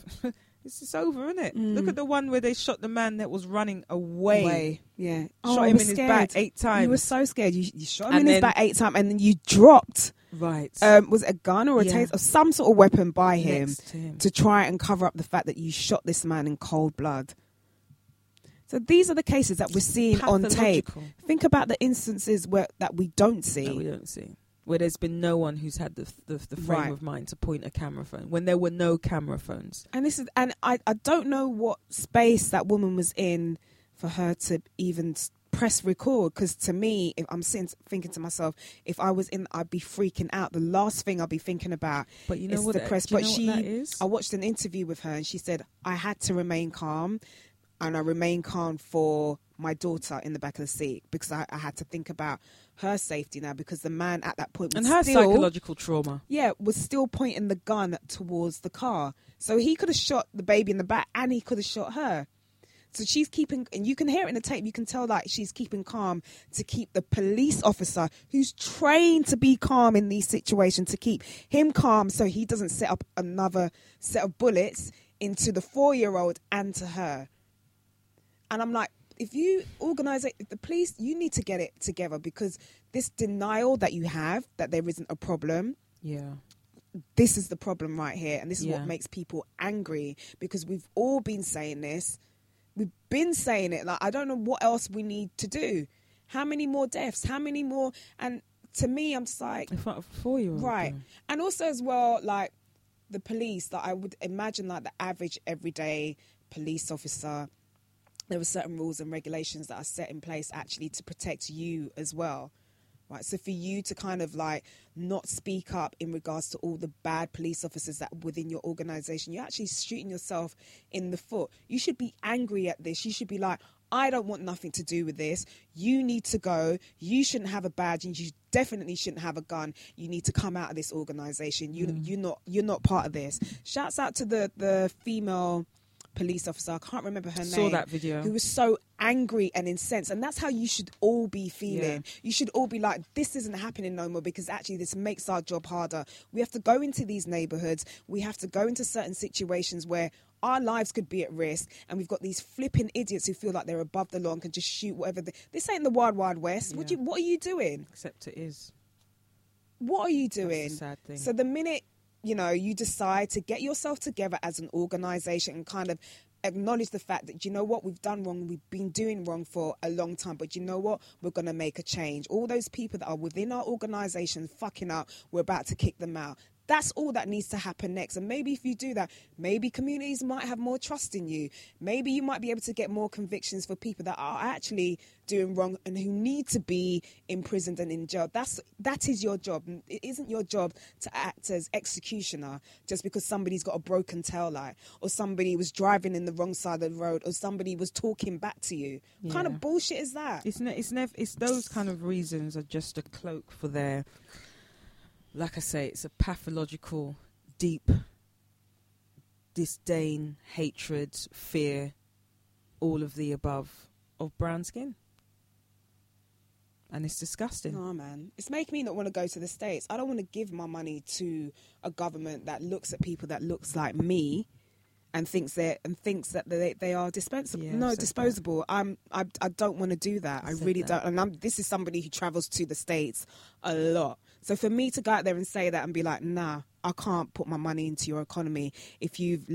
It's just over, isn't it? Look at the one where they shot the man that was running away. Yeah. Shot him in his back 8 times. You were so scared. You shot him in his back 8 times and then you dropped. Right. Was it a gun or a taser or some sort of weapon by him to try and cover up the fact that you shot this man in cold blood? So these are the cases that we're seeing on tape. Think about the instances that we don't see. That we don't see. Where there's been no one who's had the frame of mind to point a camera phone when there were no camera phones. And I don't know what space that woman was in for her to even press record, because to me, if I'm sitting thinking to myself, if I was in, I'd be freaking out. The last thing I'd be thinking about, but you know, is what the press. But I watched an interview with her and she said, I had to remain calm, and I remained calm for my daughter in the back of the seat, because I had to think about her safety now, because the man at that point was, and her still, psychological trauma. Yeah, was still pointing the gun towards the car. So he could have shot the baby in the back and he could have shot her. So she's keeping, and you can hear it in the tape, you can tell like she's keeping calm to keep the police officer, who's trained to be calm in these situations, to keep him calm so he doesn't set up another set of bullets into the 4-year-old and to her. And I'm like, if you organise it, the police, you need to get it together, because this denial that you have that there isn't a problem, this is the problem right here, and this is what makes people angry, because we've all been saying this. We've been saying it. Like, I don't know what else we need to do. How many more deaths? How many more? And to me, I'm just like... In front of a 4-year-old. Right. Then. And also as well, like, the police, that like, I would imagine, like, the average everyday police officer... There are certain rules and regulations that are set in place actually to protect you as well, right? So for you to kind of like not speak up in regards to all the bad police officers that are within your organisation, you're actually shooting yourself in the foot. You should be angry at this. You should be like, I don't want nothing to do with this. You need to go. You shouldn't have a badge, and you definitely shouldn't have a gun. You need to come out of this organisation. You're not part of this. Shouts out to the female police officer. I can't remember her name. Saw that video. Who was so angry and incensed, and that's how you should all be feeling. Yeah. You should all be like, this isn't happening no more, because actually this makes our job harder. We have to go into these neighbourhoods. We have to go into certain situations where our lives could be at risk, and we've got these flipping idiots who feel like they're above the law and can just shoot whatever. This ain't the Wild Wild West. Yeah. What are you doing? Except it is. What are you doing? That's a sad thing. So the minute, you know, you decide to get yourself together as an organisation and kind of acknowledge the fact that, you know what, we've done wrong, we've been doing wrong for a long time, but you know what, we're going to make a change. All those people that are within our organisation fucking up, we're about to kick them out. That's all that needs to happen next. And maybe if you do that, maybe communities might have more trust in you. Maybe you might be able to get more convictions for people that are actually doing wrong and who need to be imprisoned and in jail. That is your job. It isn't your job to act as executioner just because somebody's got a broken taillight, or somebody was driving in the wrong side of the road, or somebody was talking back to you. Yeah. What kind of bullshit is that? It's those kind of reasons are just a cloak for their... Like I say, it's a pathological, deep disdain, hatred, fear, all of the above of brown skin. And it's disgusting. Oh, man. It's making me not want to go to the States. I don't want to give my money to a government that looks at people that looks like me and thinks that they are dispensable. Yeah, no, disposable. I don't want to do that. I really don't. And this is somebody who travels to the States a lot. So for me to go out there and say that and be like, nah, I can't put my money into your economy. If you've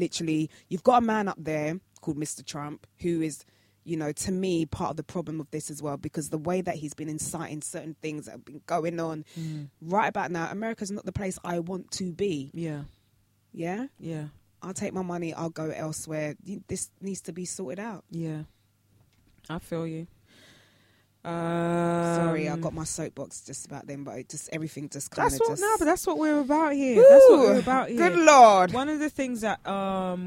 got a man up there called Mr. Trump, who is, you know, to me, part of the problem of this as well, because the way that he's been inciting certain things that have been going on right about now, America's not the place I want to be. Yeah. Yeah? Yeah. I'll take my money. I'll go elsewhere. This needs to be sorted out. Yeah. I feel you. Sorry, I got my soapbox just about them, but but that's what we're about here. Ooh, that's what we're about here. Good Lord! One of the things that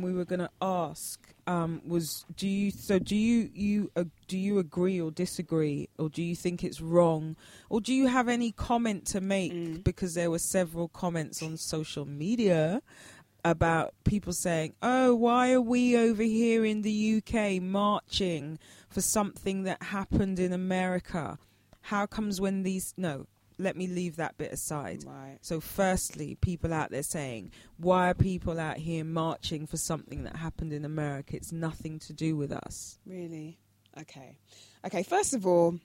we were gonna ask was, do you agree or disagree, or do you think it's wrong, or do you have any comment to make? Because there were several comments on social media about people saying, oh, why are we over here in the UK marching for something that happened in America? How comes when these... No, let me leave that bit aside. Right. So firstly, people out there saying, why are people out here marching for something that happened in America? It's nothing to do with us. Really? Okay. Okay, first of all,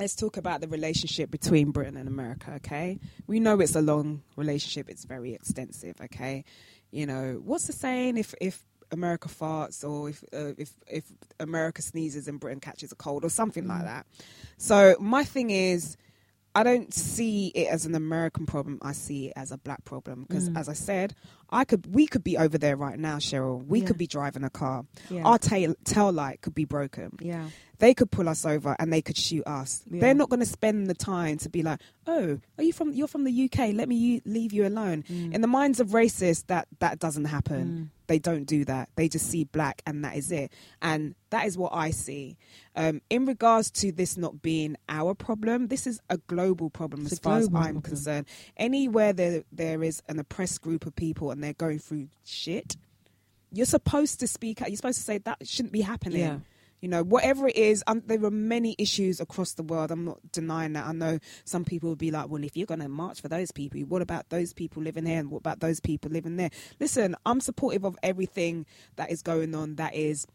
let's talk about the relationship between Britain and America, okay? We know it's a long relationship. It's very extensive, okay? You know, what's the saying? If America farts, or if America sneezes and Britain catches a cold, or something like that. So my thing is, I don't see it as an American problem. I see it as a black problem. Because as I said, we could be over there right now, Cheryl. We could be driving a car. Yeah. Our tail light could be broken. Yeah. They could pull us over and they could shoot us. Yeah. They're not going to spend the time to be like, oh, you're from the UK. Let me leave you alone. In the minds of racists, that doesn't happen. They don't do that. They just see black and that is it. And that is what I see. In regards to this not being our problem, this is a global problem as far as I'm concerned. Anywhere there is an oppressed group of people and they're going through shit, you're supposed to speak out. You're supposed to say that shouldn't be happening. Yeah. You know, whatever it is, there are many issues across the world. I'm not denying that. I know some people will be like, well, if you're going to march for those people, what about those people living here and what about those people living there? Listen, I'm supportive of everything that is going on that is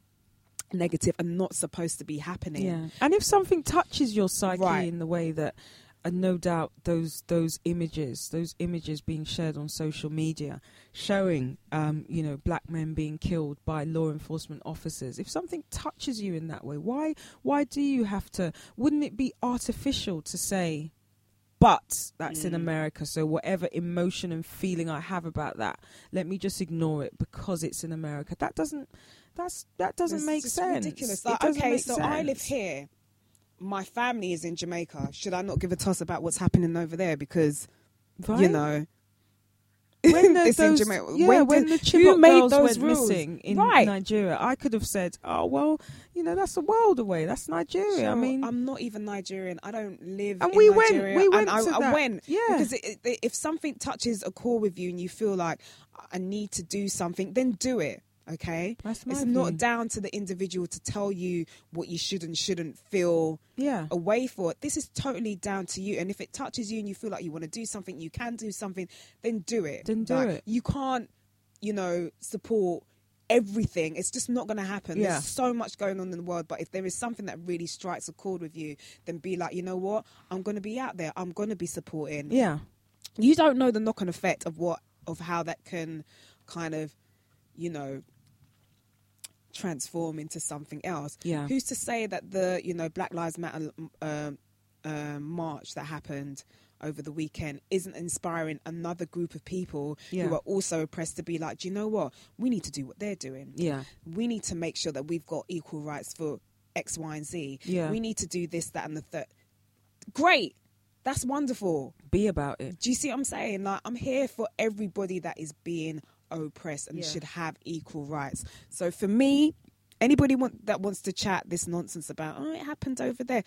negative and not supposed to be happening. Yeah. And if something touches your psyche in the way that, no doubt, those images being shared on social media showing, you know, black men being killed by law enforcement officers. If something touches you in that way, why do you have to? Wouldn't it be artificial to say, but that's in America, so whatever emotion and feeling I have about that, let me just ignore it because it's in America? That doesn't make sense. Ridiculous. Like, okay, so sense. I live here. My family is in Jamaica. Should I not give a toss about what's happening over there? Because, you know, When this those, in Jamaica. Yeah, when the Chibok girls went missing in Nigeria, I could have said, oh, well, you know, that's a world away. That's Nigeria. Sure, I mean, I'm not even Nigerian. I don't live in Nigeria. And we went. Yeah. Because it, if something touches a core with you and you feel like I need to do something, then do it. Okay, it's not down to the individual to tell you what you should and shouldn't feel away for. This is totally down to you. And if it touches you and you feel like you want to do something, you can do something, then do it. Then do it. You can't, you know, support everything. It's just not going to happen. Yeah. There's so much going on in the world. But if there is something that really strikes a chord with you, then be like, you know what? I'm going to be out there. I'm going to be supporting. Yeah. You don't know the knock-on effect of how that can kind of, you know, transform into something else. Yeah. Who's to say that the, you know, Black Lives Matter march that happened over the weekend isn't inspiring another group of people who are also oppressed to be like, do you know what? We need to do what they're doing. Yeah. We need to make sure that we've got equal rights for X, Y, and Z. Yeah. We need to do this, that, and the third. Great. That's wonderful. Be about it. Do you see what I'm saying? Like, I'm here for everybody that is being oppressed and should have equal rights. So for me, anybody that wants to chat this nonsense about, oh, it happened over there,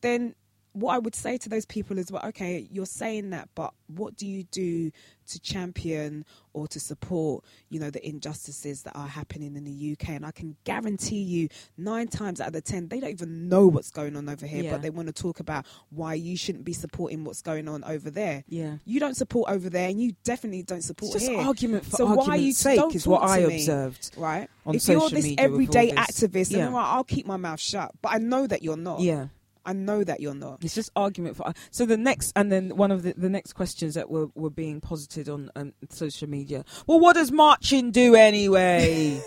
then what I would say to those people is, well, okay, you're saying that, but what do you do to champion or to support, you know, the injustices that are happening in the UK? And I can guarantee you 9 times out of 10, they don't even know what's going on over here, but they want to talk about why you shouldn't be supporting what's going on over there. Yeah. You don't support over there and you definitely don't support here. It's just here. Argument for argument's sake is what I observed. Right? If you're this everyday activist, then I'll keep my mouth shut. But I know that you're not. Yeah. I know that you're not. It's just argument for. So the next, and then one of the next questions that were being posited on social media. Well, what does marching do anyway?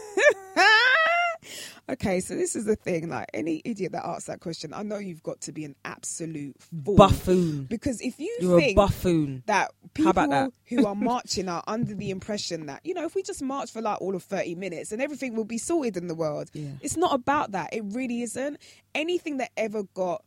Okay, so this is the thing. Like, any idiot that asks that question, I know you've got to be an absolute fool. Buffoon. Because if you're think a buffoon. That people that? Who are marching are under the impression that, you know, if we just march for like all of 30 minutes and everything will be sorted in the world. Yeah. It's not about that. It really isn't. Anything that ever got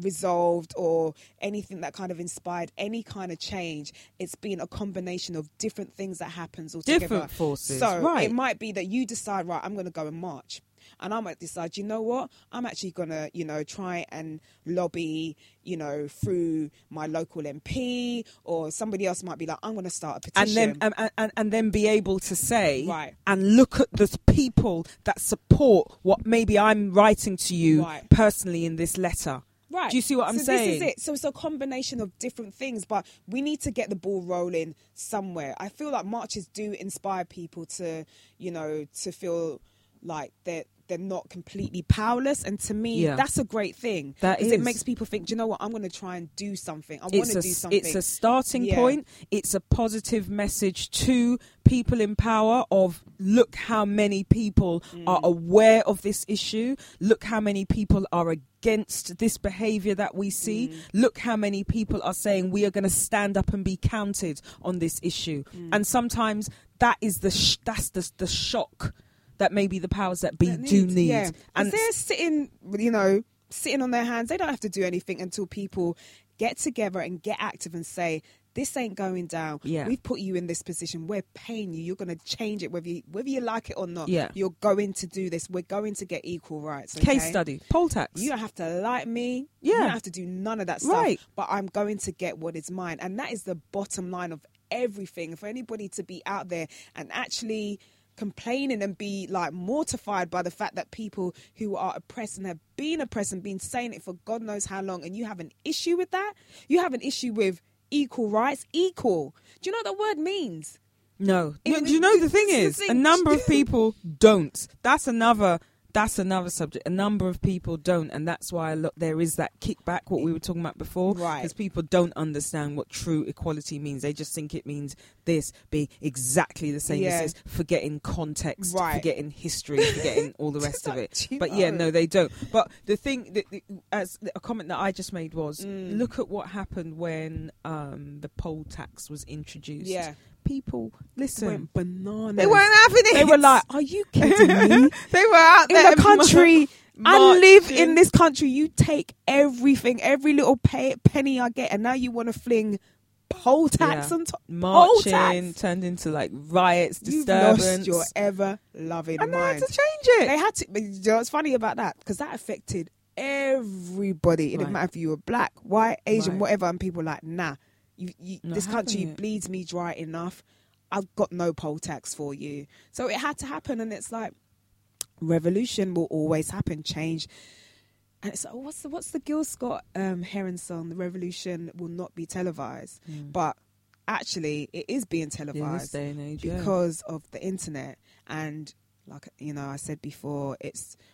resolved or anything that kind of inspired any kind of change, it's been a combination of different things that happens altogether. Different forces. So it might be that you decide, right, I'm going to go and march. And I might decide, you know what, I'm actually going to, you know, try and lobby, you know, through my local MP, or somebody else might be like, I'm going to start a petition. And then, and then be able to say, and look at the people that support what maybe I'm writing to you personally in this letter. Right. Do you see what I'm saying? This is it. So it's a combination of different things, but we need to get the ball rolling somewhere. I feel like marches do inspire people to, you know, to feel like they're not completely powerless, and to me that's a great thing. That is, it makes people think, do you know what, I'm going to try and do something. I want to do something. It's a starting point. It's a positive message to people in power of, look how many people are aware of this issue, look how many people are against this behavior that we see, look how many people are saying we are going to stand up and be counted on this issue. And sometimes that is the shock that maybe the powers that be do need. Yeah. And they're sitting on their hands. They don't have to do anything until people get together and get active and say, this ain't going down. Yeah. We've put you in this position. We're paying you. You're going to change it, whether you like it or not. Yeah. You're going to do this. We're going to get equal rights. Okay? Case study. Poll tax. You don't have to like me. Yeah. You don't have to do none of that stuff. Right. But I'm going to get what is mine. And that is the bottom line of everything. For anybody to be out there and actually complaining and be like mortified by the fact that people who are oppressed and have been oppressed and been saying it for God knows how long, and you have an issue with that, you have an issue with equal rights. Equal, do you know what that word means? No, do you know the thing is a number of people don't. That's another subject. A number of people don't, and that's why there is that kickback, what we were talking about before, because people don't understand what true equality means. They just think it means this, be exactly the same as this, forgetting context, forgetting history, forgetting all the rest of it. But they don't. But the thing, as a comment that I just made was, look at what happened when the poll tax was introduced. Yeah. People, listen, went bananas. They weren't having it. They were like, are you kidding me? They were out there in the country. I live in this country. You take everything, every little penny I get, and now you want to fling poll tax on top. Marching turned into like riots, disturbance. You've lost your ever-loving mind. And they had to change it. They had to. You know what's funny about that? Because that affected everybody. It didn't matter if you were black, white, Asian, whatever. And people were like, nah, this country bleeds me dry enough. I've got no poll tax for you. So it had to happen. And it's like, revolution will always happen. Change. And it's like, what's the Gil Scott Heron song? The revolution will not be televised, but actually it is being televised in this day and age, because of the internet. And like, you know, I said before, this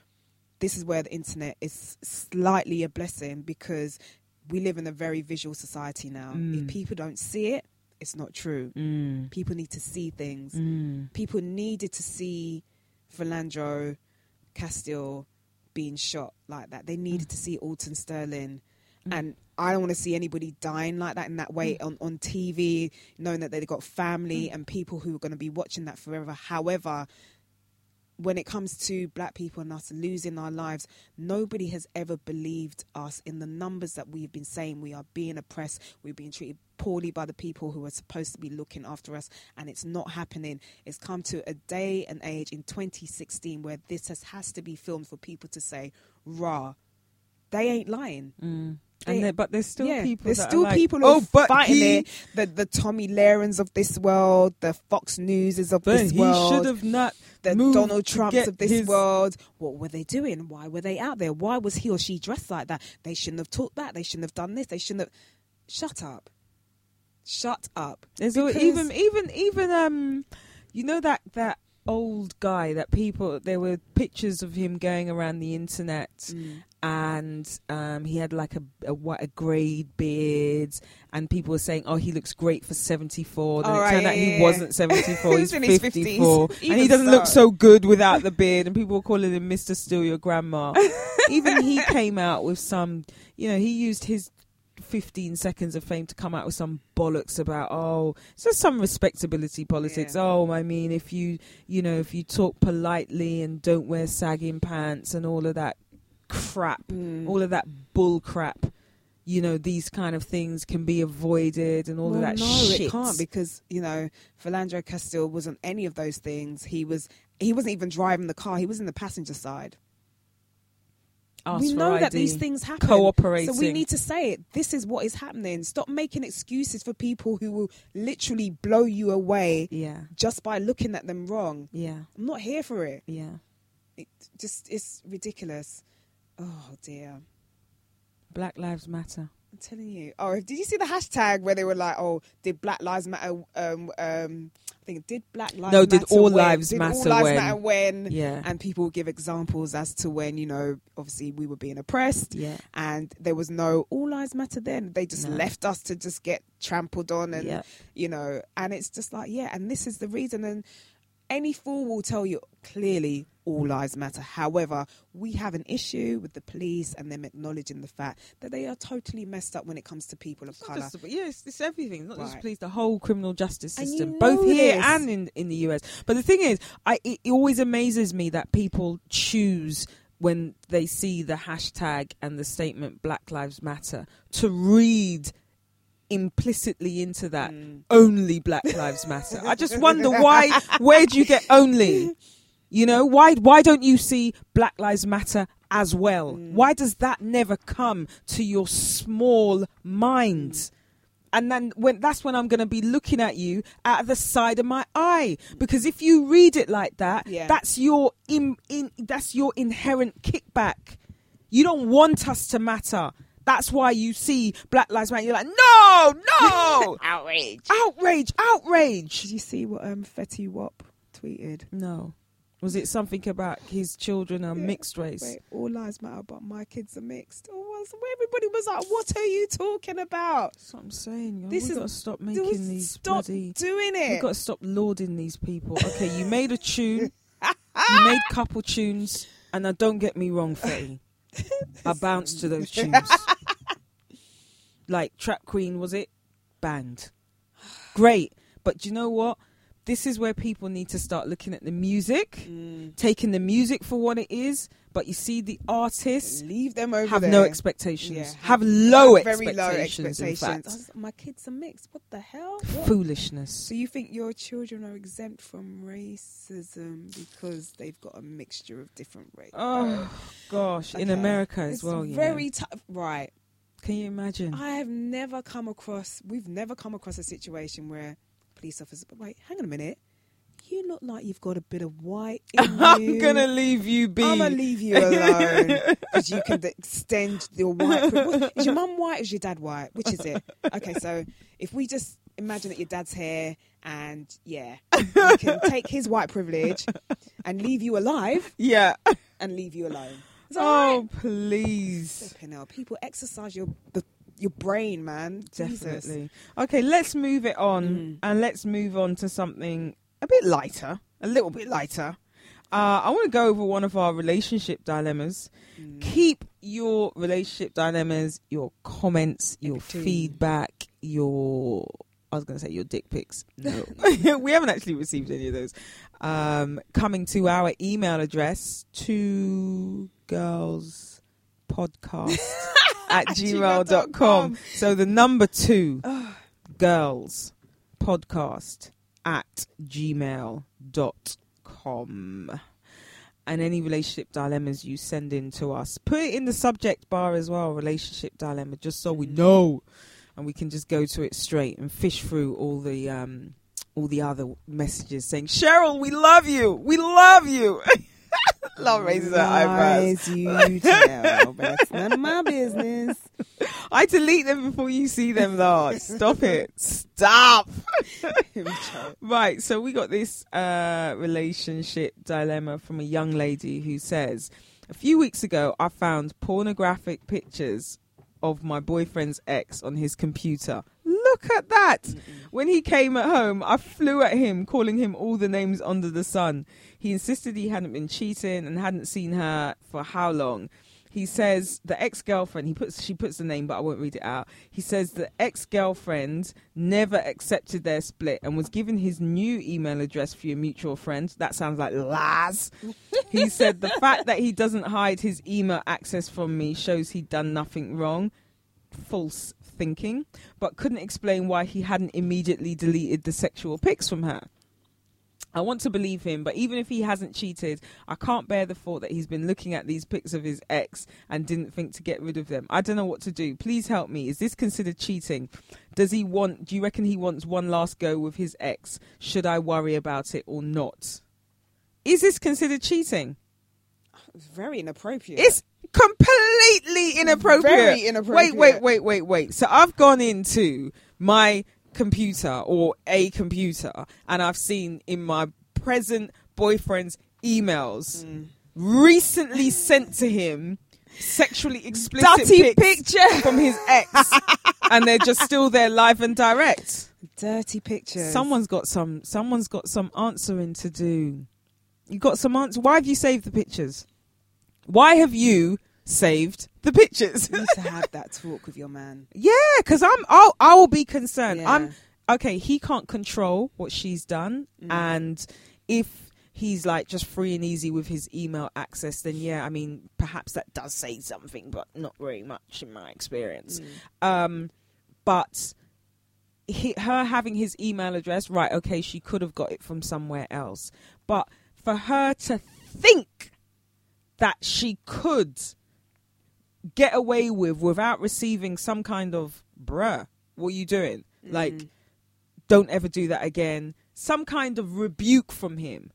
is where the internet is slightly a blessing, because we live in a very visual society now. If people don't see it, it's not true. People need to see things. People needed to see Philando Castile being shot like that. They needed to see Alton Sterling, and I don't want to see anybody dying like that in that way on TV, knowing that they've got family and people who are going to be watching that forever. However, when it comes to black people and us losing our lives, nobody has ever believed us in the numbers that we've been saying. We are being oppressed, we're being treated poorly by the people who are supposed to be looking after us, and it's not happening. It's come to a day and age in 2016 where this has to be filmed for people to say, rah, they ain't lying. But there's still people. There's still people who are fighting it. The Tommy Lahrens of this world, the Fox Newses of this world. He should have not. The Donald Trumps of this world. What were they doing? Why were they out there? Why was he or she dressed like that? They shouldn't have taught that. They shouldn't have done this. They shouldn't have. Shut up. There's even you know that old guy that people, there were pictures of him going around the internet, and he had like a greyed beard, and people were saying, oh, he looks great for 74. Then it turned out he wasn't 74, he's 54, and he doesn't look so good without the beard, and people were calling him Mr. Steal Your Grandma. Even he came out with some, you know, he used his 15 seconds of fame to come out with some bollocks about, oh, it's just some respectability politics. I mean, if you talk politely and don't wear sagging pants and all of that crap, all of that bull crap, you know, these kind of things can be avoided and all of that shit. No, it can't, because, you know, Philando Castile wasn't any of those things. He wasn't even driving the car. He was in the passenger side. We know ID. That these things happen. Cooperating. So we need to say it. This is what is happening. Stop making excuses for people who will literally blow you away just by looking at them wrong. Yeah. I'm not here for it. Yeah. It's ridiculous. Oh, dear. Black Lives Matter. I'm telling you. Oh, did you see the hashtag where they were like, oh, did Black Lives Matter... Did all lives matter when? Yeah. And people give examples as to when, you know, obviously we were being oppressed, and there was no all lives matter then. They just left us to just get trampled on, and you know, and it's just like, and this is the reason. And any fool will tell you clearly all lives matter. However, we have an issue with the police and them acknowledging the fact that they are totally messed up when it comes to people of colour. It's everything. It's not just the police, the whole criminal justice system, both here and in the US. But the thing is, it always amazes me that people choose, when they see the hashtag and the statement Black Lives Matter, to read implicitly into that only Black Lives Matter. I just wonder why. Where do you get only? You know, why don't you see Black Lives Matter as well? Why does that never come to your small mind? And then that's when I'm going to be looking at you out of the side of my eye, because if you read it like that, that's your that's your inherent kickback. You don't want us to matter. That's why you see Black Lives Matter. You're like, no. Outrage. Did you see what Fetty Wap tweeted? No. Was it something about his children are mixed race? Wait, all lives matter, but my kids are mixed. Oh, everybody was like, what are you talking about? That's what I'm saying. We've got to stop making these. Stop doing it. We've got to stop lauding these people. Okay, you made a tune. You made couple tunes. And now don't get me wrong, Faye. I bounced to those tunes. Like Trap Queen, was it? Banned. Great. But do you know what? this is where people need to start looking at the music, taking the music for what it is. But you see the artists, leave them over have there. No expectations. Yeah. Have low expectations, very low expectations. In fact. My kids are mixed. What the hell? What? Foolishness. So you think your children are exempt from racism because they've got a mixture of different races? Oh, gosh. Okay. In America as well. It's very tough. Right. Can you imagine? We've never come across a situation where police officers, but wait, hang on a minute. You look like you've got a bit of white in you. I'm going to leave you be. I'm going to leave you alone. Because you can extend your white. Is your mum white or is your dad white? Which is it? Okay, so if we just imagine that your dad's here and, yeah, you can take his white privilege and leave you alive. Yeah. And leave you alone. Oh, right? Please. People, exercise your brain, man. Definitely. Jesus. Okay, let's move it on. And let's move on to something... a little bit lighter. I want to go over one of our relationship dilemmas. Keep your relationship dilemmas, your comments, your feedback, your your dick pics. No. We haven't actually received any of those. Coming to our email address, 2girlspodcast at gmail.com. So the number 2 girlspodcast at gmail.com, and any relationship dilemmas you send in to us, put it in the subject bar as well, relationship dilemma, just so we know and we can just go to it straight and fish through all the other messages saying, Cheryl, we love you. Love raises her eyebrows. You tell, but it's none of my business. I delete them before you see them, though. Stop. Right, so we got this relationship dilemma from a young lady who says, a few weeks ago, I found pornographic pictures of my boyfriend's ex on his computer. Look at that. When he came at home, I flew at him, calling him all the names under the sun. He insisted he hadn't been cheating and hadn't seen her for how long. He says the ex-girlfriend, she puts the name, but I won't read it out. He says the ex-girlfriend never accepted their split and was given his new email address for your mutual friend. That sounds like lies. He said the fact that he doesn't hide his email access from me shows he'd done nothing wrong. False thinking, but couldn't explain why he hadn't immediately deleted the sexual pics from her. I want to believe him, but even if he hasn't cheated, I can't bear the thought that he's been looking at these pics of his ex and didn't think to get rid of them. I don't know what to do. Please help me. Is this considered cheating? Do you reckon he wants one last go with his ex? Should I worry about it or not? Is this considered cheating? It's very inappropriate. It's completely inappropriate. Very inappropriate. Wait. So I've gone into my computer or a computer and I've seen in my present boyfriend's emails recently sent to him sexually explicit pictures from his ex and they're just still there live and direct. Dirty pictures. Someone's got some answering to do. You got some answer. Why have you saved the pictures? You need to have that talk with your man. Yeah, because I will be concerned. Yeah. He can't control what she's done. And if he's like just free and easy with his email access, then yeah, I mean, perhaps that does say something, but not very much in my experience. But her having his email address, right, okay, she could have got it from somewhere else. But for her to think that she could get away with without receiving some kind of what are you doing? Like, don't ever do that again. Some kind of rebuke from him,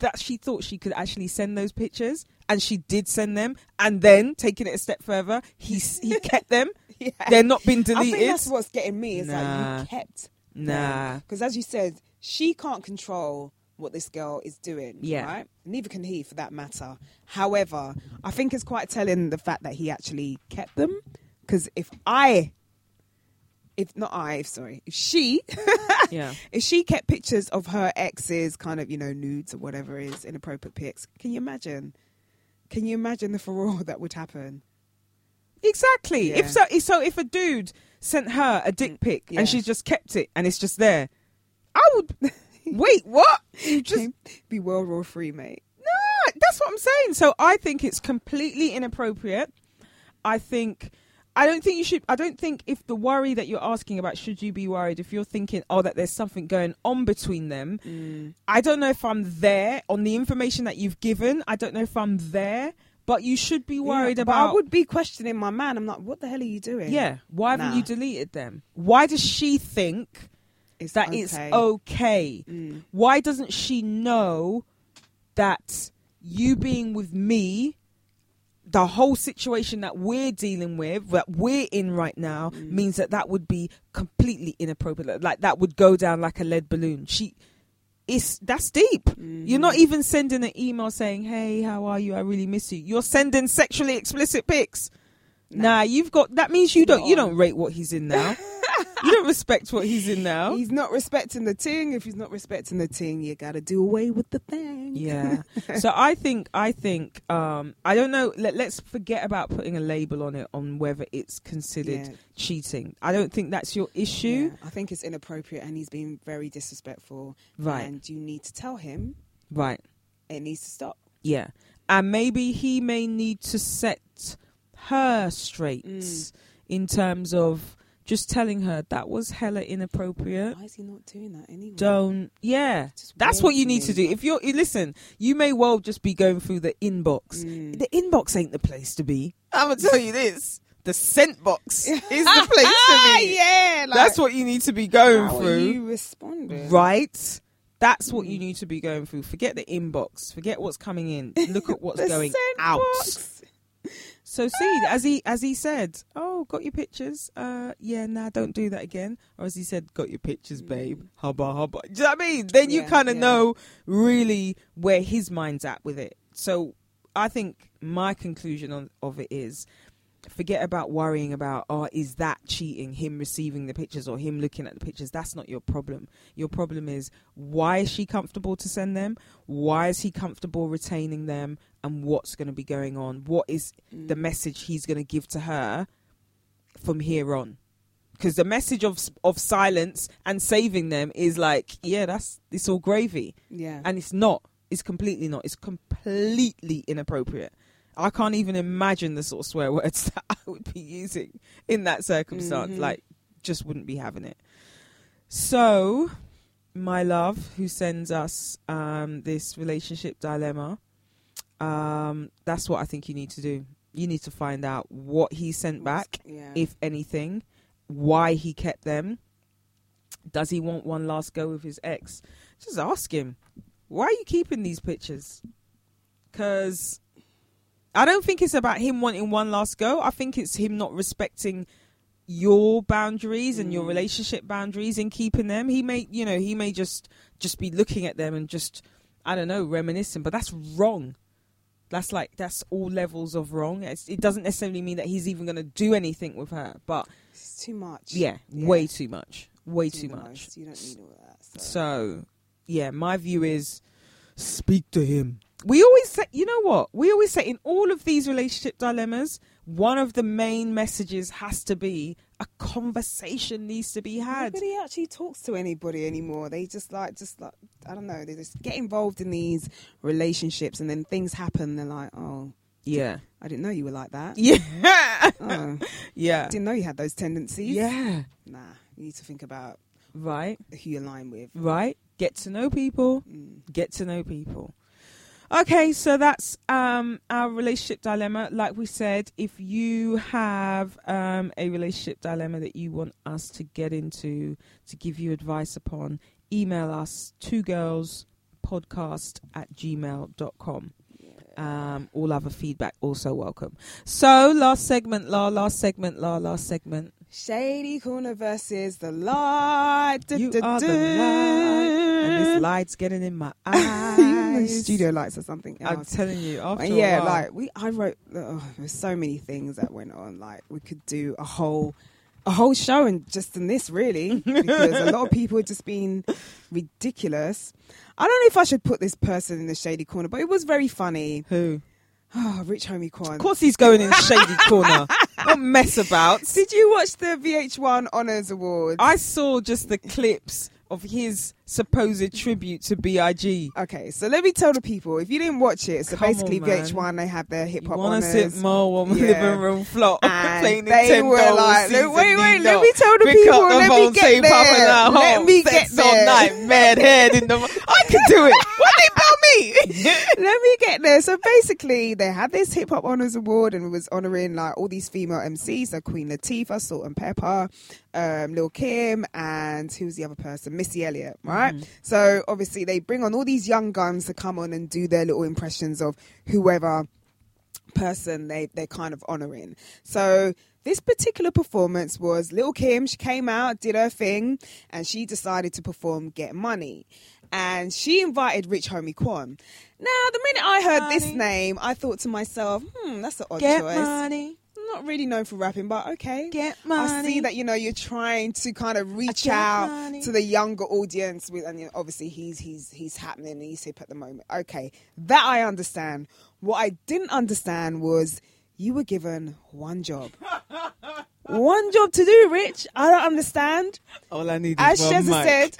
that she thought she could actually send those pictures, and she did send them. And then, taking it a step further, he kept them. Yeah. They're not been deleted. I think that's what's getting me. It's like, you kept them. Because as you said, she can't control what this girl is doing, right? Neither can he, for that matter. However, I think it's quite telling the fact that he actually kept them, because if she if she kept pictures of her ex's kind of, nudes or whatever it is, inappropriate pics, can you imagine the furore that would happen? Exactly. Yeah. If a dude sent her a dick pic and she just kept it and it's just there, I would... Wait, what? You just be World War III, mate. No, that's what I'm saying. So I think it's completely inappropriate. I don't think you should. I don't think if the worry that you're asking about, should you be worried? If you're thinking, oh, that there's something going on between them, I don't know if I'm there on the information that you've given. I don't know if I'm there, but you should be worried about. I would be questioning my man. I'm like, what the hell are you doing? Yeah. Why haven't you deleted them? Why does she think that it's okay? Why doesn't she know that you being with me, the whole situation that we're dealing with, that we're in right now, means that that would be completely inappropriate. Like, that would go down like a lead balloon. That's deep. You're not even sending an email saying, hey, how are you? I really miss you. You're sending sexually explicit pics. Nah, you've got, that means you don't rate what he's in now. You don't respect what he's in now. He's not respecting the ting. If he's not respecting the ting, you gotta do away with the thing. Yeah. So I think I don't know. Let's forget about putting a label on it, on whether it's considered cheating. I don't think that's your issue. Yeah, I think it's inappropriate, and he's being very disrespectful. Right. And you need to tell him. Right. It needs to stop. Yeah. And maybe he may need to set her straight in terms of just telling her that was hella inappropriate. Why is he not doing that anyway? That's what you need to do. If listen, you may well just be going through the inbox. The inbox ain't the place to be. I'm gonna tell you this. The scent box is the place to be. Yeah, like, that's what you need to be going through. How are you responding? Right. That's what you need to be going through. Forget the inbox. Forget what's coming in. Look at what's going out. Box. So see, as he said, oh, got your pictures. Don't do that again. Or as he said, got your pictures, babe. Hubba, hubba. Do you know what I mean? Then you kind of know really where his mind's at with it. So I think my conclusion of it is, forget about worrying about, is that cheating? Him receiving the pictures or him looking at the pictures. That's not your problem. Your problem is, why is she comfortable to send them? Why is he comfortable retaining them? And what's going to be going on? What is the message he's going to give to her from here on? Because the message of silence and saving them is like, it's all gravy. Yeah. And it's not. It's completely not. It's completely inappropriate. I can't even imagine the sort of swear words that I would be using in that circumstance. Mm-hmm. Like, just wouldn't be having it. So, my love, who sends us this relationship dilemma, that's what I think you need to do. You need to find out what he sent back, if anything, why he kept them. Does he want one last go with his ex? Just ask him, why are you keeping these pictures? Because I don't think it's about him wanting one last go. I think it's him not respecting your boundaries and your relationship boundaries in keeping them. He may, just be looking at them and just, I don't know, reminiscing, but that's wrong. That's all levels of wrong. It doesn't necessarily mean that he's even going to do anything with her, but it's too much. Yeah. Way too much. Way too much. You don't need all that. So, my view is, speak to him. We always say, you know what? We always say in all of these relationship dilemmas, one of the main messages has to be a conversation needs to be had. Nobody actually talks to anybody anymore. They just like, I don't know, they just get involved in these relationships and then things happen. They're like, oh, yeah, I didn't know you were like that. Yeah. Oh, yeah. I didn't know you had those tendencies. Yeah. Nah, you need to think about who you align with. Right. Get to know people. Get to know people. Okay, so that's our relationship dilemma. Like we said, if you have a relationship dilemma that you want us to get into, to give you advice upon, email us twogirlspodcast@gmail.com. All other feedback also welcome. So last segment. Shady Corner versus the light. You are the light. And this light's getting in my eyes. Studio lights or something else. I'm telling you. After a while. There's so many things that went on. Like, we could do a whole show and just in this, really, because a lot of people have just been ridiculous. I don't know if I should put this person in the shady corner, but it was very funny. Who? Oh, Rich Homie Quan. Of course he's going in shady corner. Don't mess about. Did you watch the VH1 Honours Awards? I saw just the clips of his supposed tribute to B.I.G. Okay, so let me tell the people, if you didn't watch it, so VH1, they had their hip hop honors. You want to sit more on my living room floor playing Nintendo? They were like, wait, let me tell the people, let me get there. Let me get there. All night, mad head in the... I can do it. What they tell me? Let me get there. So basically, they had this hip hop honors award and it was honoring like all these female MCs, like Queen Latifah, Salt and Pepper, Lil' Kim, and who's the other person? Missy Elliott, right? Mm. So obviously they bring on all these young guns to come on and do their little impressions of whoever person they're kind of honouring. So this particular performance was Lil' Kim. She came out, did her thing, and she decided to perform Get Money. And she invited Rich Homie Quan. Now, the minute I heard this name, I thought to myself, that's an odd choice. Get money. Not really known for rapping, but okay. Get money. I see that, you know, you're trying to kind of reach out to the younger audience with, and you know, obviously he's happening, he's hip at the moment. Okay, that I understand. What I didn't understand was you were given one job. One job to do, Rich. I don't understand. All I need is one mic. As Sheza said,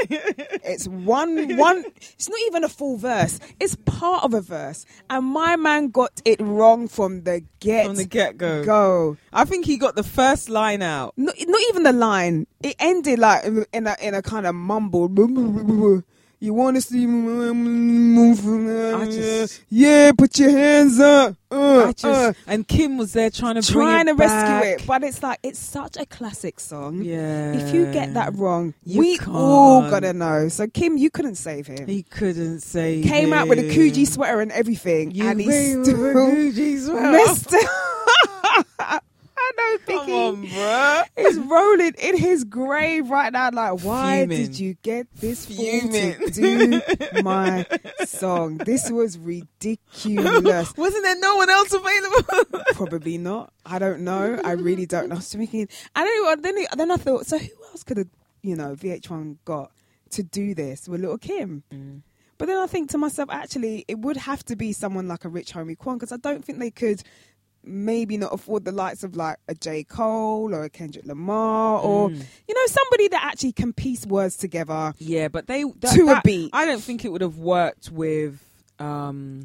it's one. It's not even a full verse. It's part of a verse. And my man got it wrong from the get go. From the get-go. I think he got the first line out. Not even the line. It ended like in a kind of mumble. You want to see move? Yeah, put your hands up. And Kim was there trying to rescue it, but it's like it's such a classic song. Yeah, if you get that wrong, we can't. All gotta know. So Kim, you couldn't save him. He couldn't save. Came out with a Coogee sweater and everything, and he still messed up. I know, Vicky is rolling in his grave right now. Like, why did you get this fool to do my song? This was ridiculous. Wasn't there no one else available? Probably not. I don't know. I really don't know. I was thinking, then I thought, so who else could have, you know, VH1 got to do this with Lil' Kim? Mm. But then I think to myself, actually, it would have to be someone like a Rich Homie Quan, because I don't think they could maybe not afford the likes of like a J. Cole or a Kendrick Lamar or, you know, somebody that actually can piece words together. Yeah, but to a beat. I don't think it would have worked with, you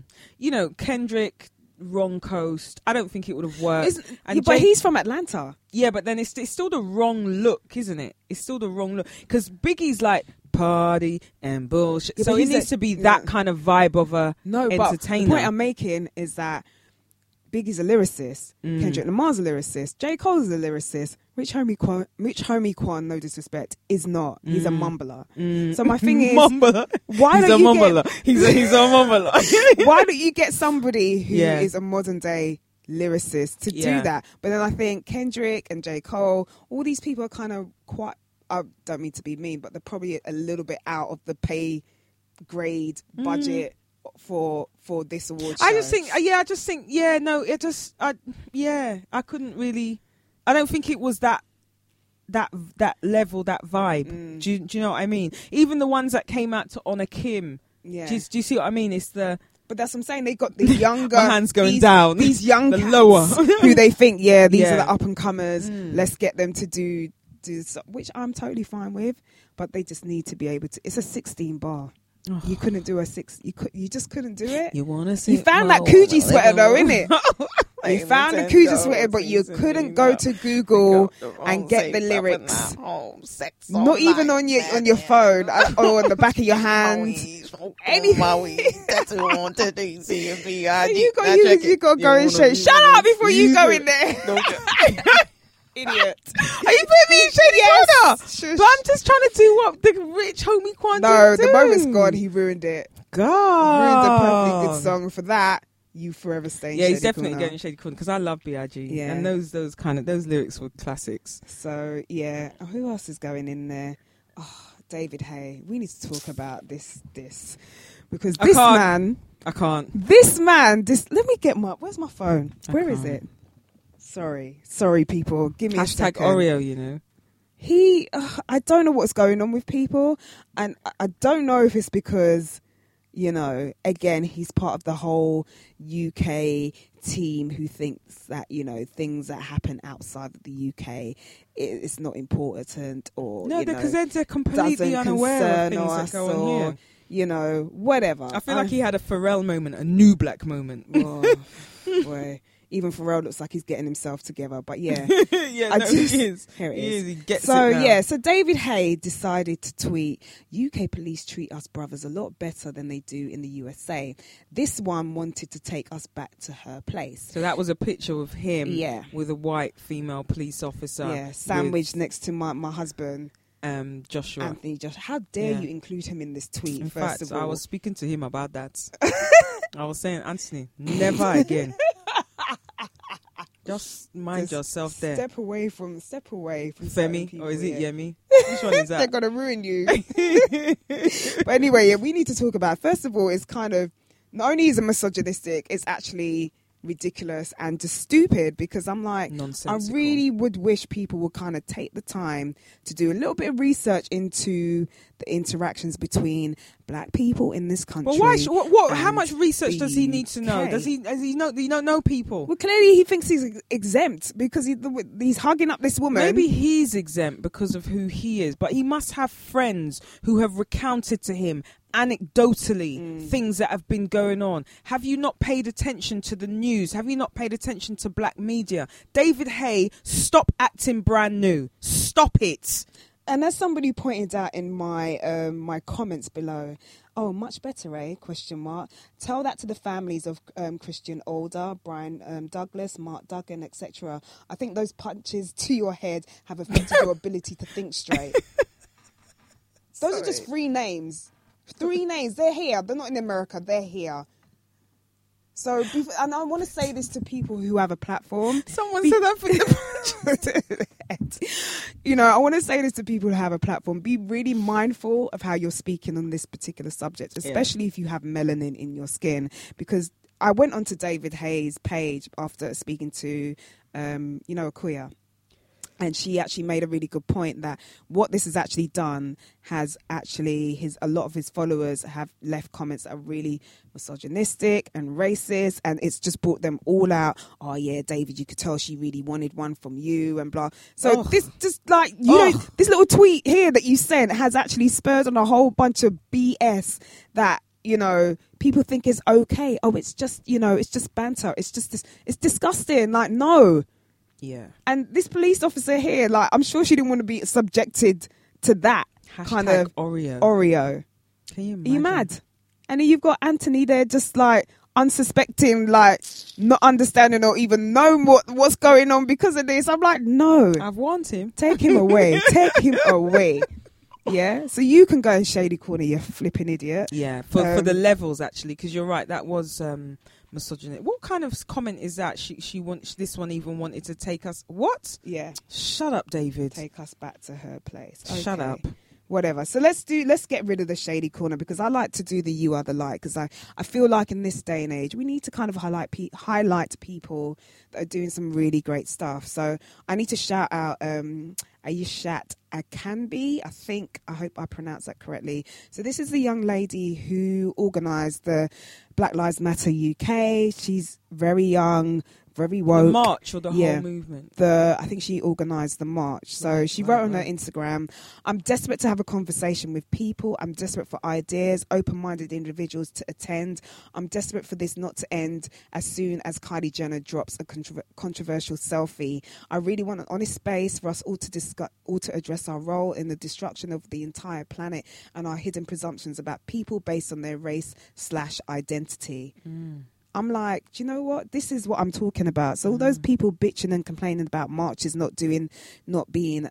know, Kendrick, wrong coast. I don't think it would have worked. But he's from Atlanta. Yeah, but then it's still the wrong look, isn't it? It's still the wrong look. Because Biggie's like, party and bullshit. Yeah, so it needs to be that kind of vibe of a entertainer. But the point I'm making is that Biggie's a lyricist, Kendrick Lamar's a lyricist, J. Cole's a lyricist, Rich Homie Quan, no disrespect, is not. He's a mumbler. So my thing is, he's a mumbler. Why don't you get somebody who is a modern day lyricist to do that? But then I think Kendrick and J. Cole, all these people are kind of quite, I don't mean to be mean, but they're probably a little bit out of the pay grade budget for this award show. I couldn't really, I don't think it was that level, that vibe. Do you know what I mean? Even the ones that came out to honor Kim, do you see what I mean? It's the, but that's what I'm saying, they got the younger my hands going down, these young the lower who they think are the up and comers, let's get them to do which I'm totally fine with, but they just need to be able to, it's a 16 bar. Oh. You couldn't do a six. You just couldn't do it. You want to see? You found that Coogee sweater though, innit? You found the Coogee sweater, but you couldn't go to Google and get the lyrics. Not even on your phone or on the back of your hand. You got to go in shape. Shut up before you go in there. Idiot. Are you putting me in shady corner? Yes. But I'm just trying to do what the Rich Homie Quan did. No, the moment's gone. He ruined it. Ruined a perfectly good song. For that, you forever stay in shady corner. Yeah, he's definitely getting shady corner because I love B.I.G. Yeah. And those lyrics were classics. So, yeah. Oh, who else is going in there? Oh, David Hay. We need to talk about this. Because this man... I can't. This man... Let me get my... Where's my phone? Where is it? Sorry, people. Give me a second. Oreo, you know. He, I don't know what's going on with people. And I don't know if it's because, you know, again, he's part of the whole UK team who thinks that, you know, things that happen outside of the UK is not important, or no, because they're completely unaware of things that go on here. You know, whatever. I feel like he had a Pharrell moment, a new black moment. Oh, boy. Even Pharrell looks like he's getting himself together, but yeah. He is. Here it is. He gets it now. So David Hay decided to tweet, UK police treat us brothers a lot better than they do in the USA. This one wanted to take us back to her place. So that was a picture of him with a white female police officer. Yeah, sandwiched next to my husband. Joshua. Anthony Joshua. How dare you include him in this tweet, first of all. I was speaking to him about that. I was saying, Anthony, never again. Just mind yourself there. Step away from Femi, or is it Yemi? Which one is that? They're going to ruin you. But anyway, we need to talk about, first of all, it's kind of, not only is it misogynistic, it's actually ridiculous and just stupid, because I'm like, I really would wish people would kind of take the time to do a little bit of research into the interactions between black people in this country. Well, how much research does he need to know? Does he know people? Well, clearly he thinks he's exempt because he's hugging up this woman. Maybe he's exempt because of who he is, but he must have friends who have recounted to him anecdotally things that have been going on. Have you not paid attention to the news? Have you not paid attention to black media? David Hay, stop acting brand new. Stop it. And as somebody pointed out in my my comments below, oh, much better, eh? ? Tell that to the families of Christian Alder, Brian Douglas, Mark Duggan, etc. I think those punches to your head have affected your ability to think straight. Those are just three names. They're here. They're not in America. They're here. So, and I want to say this to people who have a platform. Someone said that for the You know, I want to say this to people who have a platform. Be really mindful of how you're speaking on this particular subject, especially if you have melanin in your skin. Because I went onto David Hay's page after speaking to, Akuya. And she actually made a really good point that what this has actually done has actually a lot of his followers have left comments that are really misogynistic and racist, and it's just brought them all out. Oh yeah, David, you could tell she really wanted one from you and blah. So this just like you know, this little tweet here that you sent has actually spurred on a whole bunch of BS that, you know, people think is okay. Oh, it's just, you know, it's just banter. It's just this. It's disgusting. Like, no. Yeah. And this police officer here, like, I'm sure she didn't want to be subjected to that kind of Oreo. Can you imagine? Are you mad? And then you've got Anthony there just like unsuspecting, like not understanding or even knowing what's going on because of this. I'm like, no. I've warned him. Take him away. Take him away. Yeah. So you can go in Shady Corner, you flipping idiot. Yeah. For the levels, actually, because you're right. That was... misogynistic. What kind of comment is that? This one even wanted to take us. What? Yeah. Shut up, David. Take us back to her place. Okay. Shut up. Whatever. So let's get rid of the Shady Corner, because I like to do the You Are the Light, because I feel like in this day and age we need to kind of highlight people that are doing some really great stuff. So I need to shout out Aishat Akanbi, I hope I pronounced that correctly. So this is the young lady who organised the Black Lives Matter UK. She's very young, very woke. The march or the whole movement? I think she organised the march. So she wrote on her Instagram, I'm desperate to have a conversation with people. I'm desperate for ideas, open-minded individuals to attend. I'm desperate for this not to end as soon as Kylie Jenner drops a controversial selfie. I really want an honest space for us all to discuss, all to address our role in the destruction of the entire planet and our hidden presumptions about people based on their race/identity. I'm like, do you know what? This is what I'm talking about. So all those people bitching and complaining about marches not being, not useful.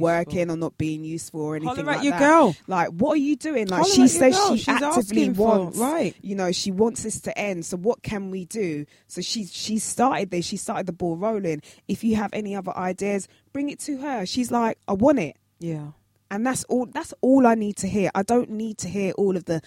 Working or not being useful or anything like that. Holler at your girl. Like, what are you doing? Like, she says she's actively wants, you know, she wants this to end. So what can we do? So she started this. She started the ball rolling. If you have any other ideas, bring it to her. She's like, I want it. Yeah. And that's all I need to hear. I don't need to hear all of the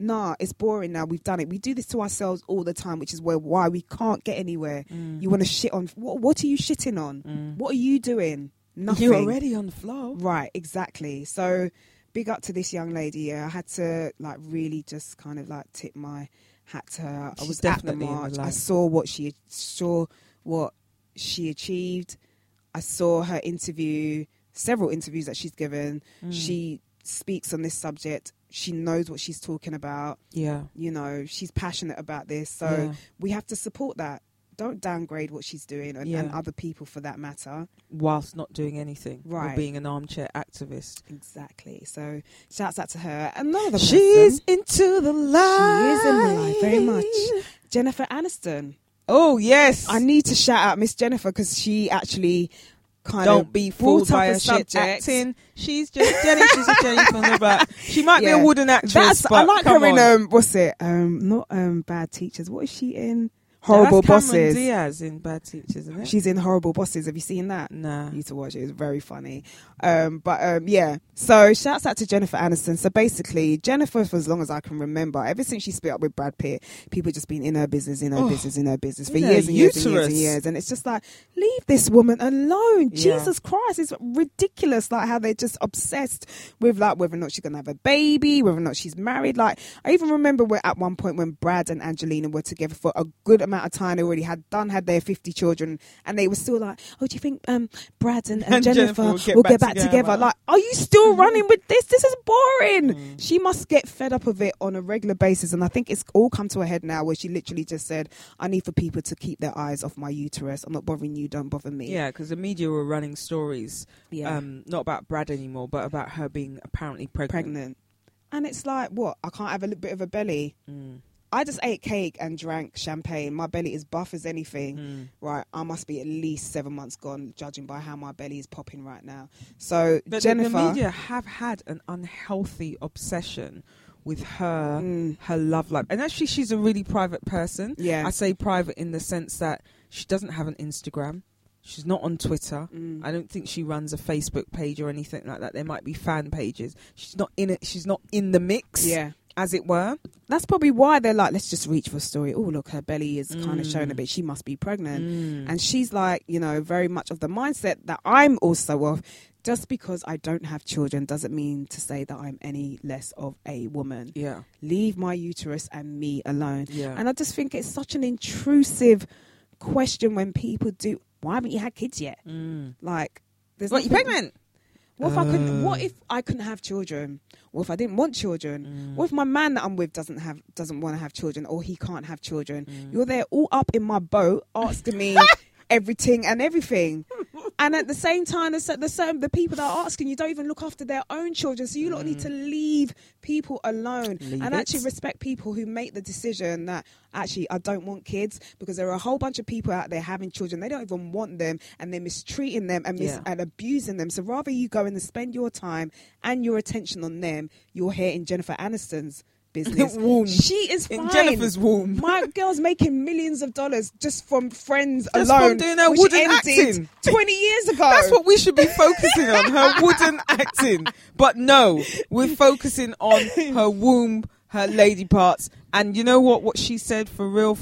nah, it's boring now. We've done it. We do this to ourselves all the time, which is why we can't get anywhere. You want to shit on... What are you shitting on? What are you doing? Nothing. You're already on the floor. Right, exactly. So big up to this young lady. Yeah, I had to like really just kind of like tip my hat to her. She's I was at the march. I saw what she achieved. I saw her interview, several interviews that she's given. Mm. She speaks on this subject. She knows what she's talking about. Yeah, you know, she's passionate about this. So we have to support that. Don't downgrade what she's doing and other people for that matter. Whilst not doing anything. Right. Or being an armchair activist. Exactly. So shouts out to her. Another person. She's into the light. She is in the light very much. Jennifer Aniston. Oh, yes. I need to shout out Miss Jennifer because she actually kind of... Don't be fooled by her shit acting. She's just she's a Jennifer on the back. She might be a wooden actress, but I like her in, what's it? Bad Teachers. What is she in? Horrible Bosses. Diaz in Bad Teachers, isn't it? She's in Horrible Bosses. Have you seen that? Nah. You need to watch it. It's very funny. So shouts out to Jennifer Aniston. So basically, Jennifer, for as long as I can remember, ever since she split up with Brad Pitt, people just been in her business, for years and years and years and years. And it's just like, leave this woman alone. Yeah. Jesus Christ, it's ridiculous. Like how they're just obsessed with like whether or not she's gonna have a baby, whether or not she's married. Like I even remember at one point when Brad and Angelina were together for a good amount of time. They already had their 50 children and they were still like, oh, do you think Brad and Jennifer will get back together? Like, are you still running with this? This is boring. Mm. She must get fed up of it on a regular basis. And I think it's all come to a head now where she literally just said, I need for people to keep their eyes off my uterus. I'm not bothering you, don't bother me. Yeah, because the media were running stories, not about Brad anymore, but about her being apparently pregnant. And it's like, what? I can't have a little bit of a belly. Mm. I just ate cake and drank champagne. My belly is buff as anything. Mm. Right, I must be at least 7 months gone, judging by how my belly is popping right now. So, but Jennifer... The media have had an unhealthy obsession with her, her love life. And actually, she's a really private person. Yeah. I say private in the sense that she doesn't have an Instagram. She's not on Twitter. Mm. I don't think she runs a Facebook page or anything like that. There might be fan pages. She's not in it. She's not in the mix. Yeah. As it were. That's probably why they're like, let's just reach for a story. Oh, look, her belly is kind of showing a bit. She must be pregnant. Mm. And she's like, you know, very much of the mindset that I'm also of. Just because I don't have children doesn't mean to say that I'm any less of a woman. Yeah. Leave my uterus and me alone. Yeah. And I just think it's such an intrusive question when people do, why haven't you had kids yet? Mm. Like, there's what, you pregnant? What if I couldn't? What if I couldn't have children? What if I didn't want children? What if my man that I'm with doesn't want to have children, or he can't have children? You're there all up in my boat, asking me everything and everything, and at the same time, the people that are asking you don't even look after their own children. So you lot need to leave people alone and actually respect people who make the decision that actually I don't want kids, because there are a whole bunch of people out there having children. They don't even want them and they're mistreating them and abusing them. So rather you go and spend your time and your attention on them, you're here in Jennifer Aniston's business. She is fine. In Jennifer's womb. My girl's making millions of dollars just from Friends alone. Just from doing her wooden acting. 20 years ago. That's what we should be focusing on, her wooden acting. But no, we're focusing on her womb, her lady parts. And you know what she said, for real,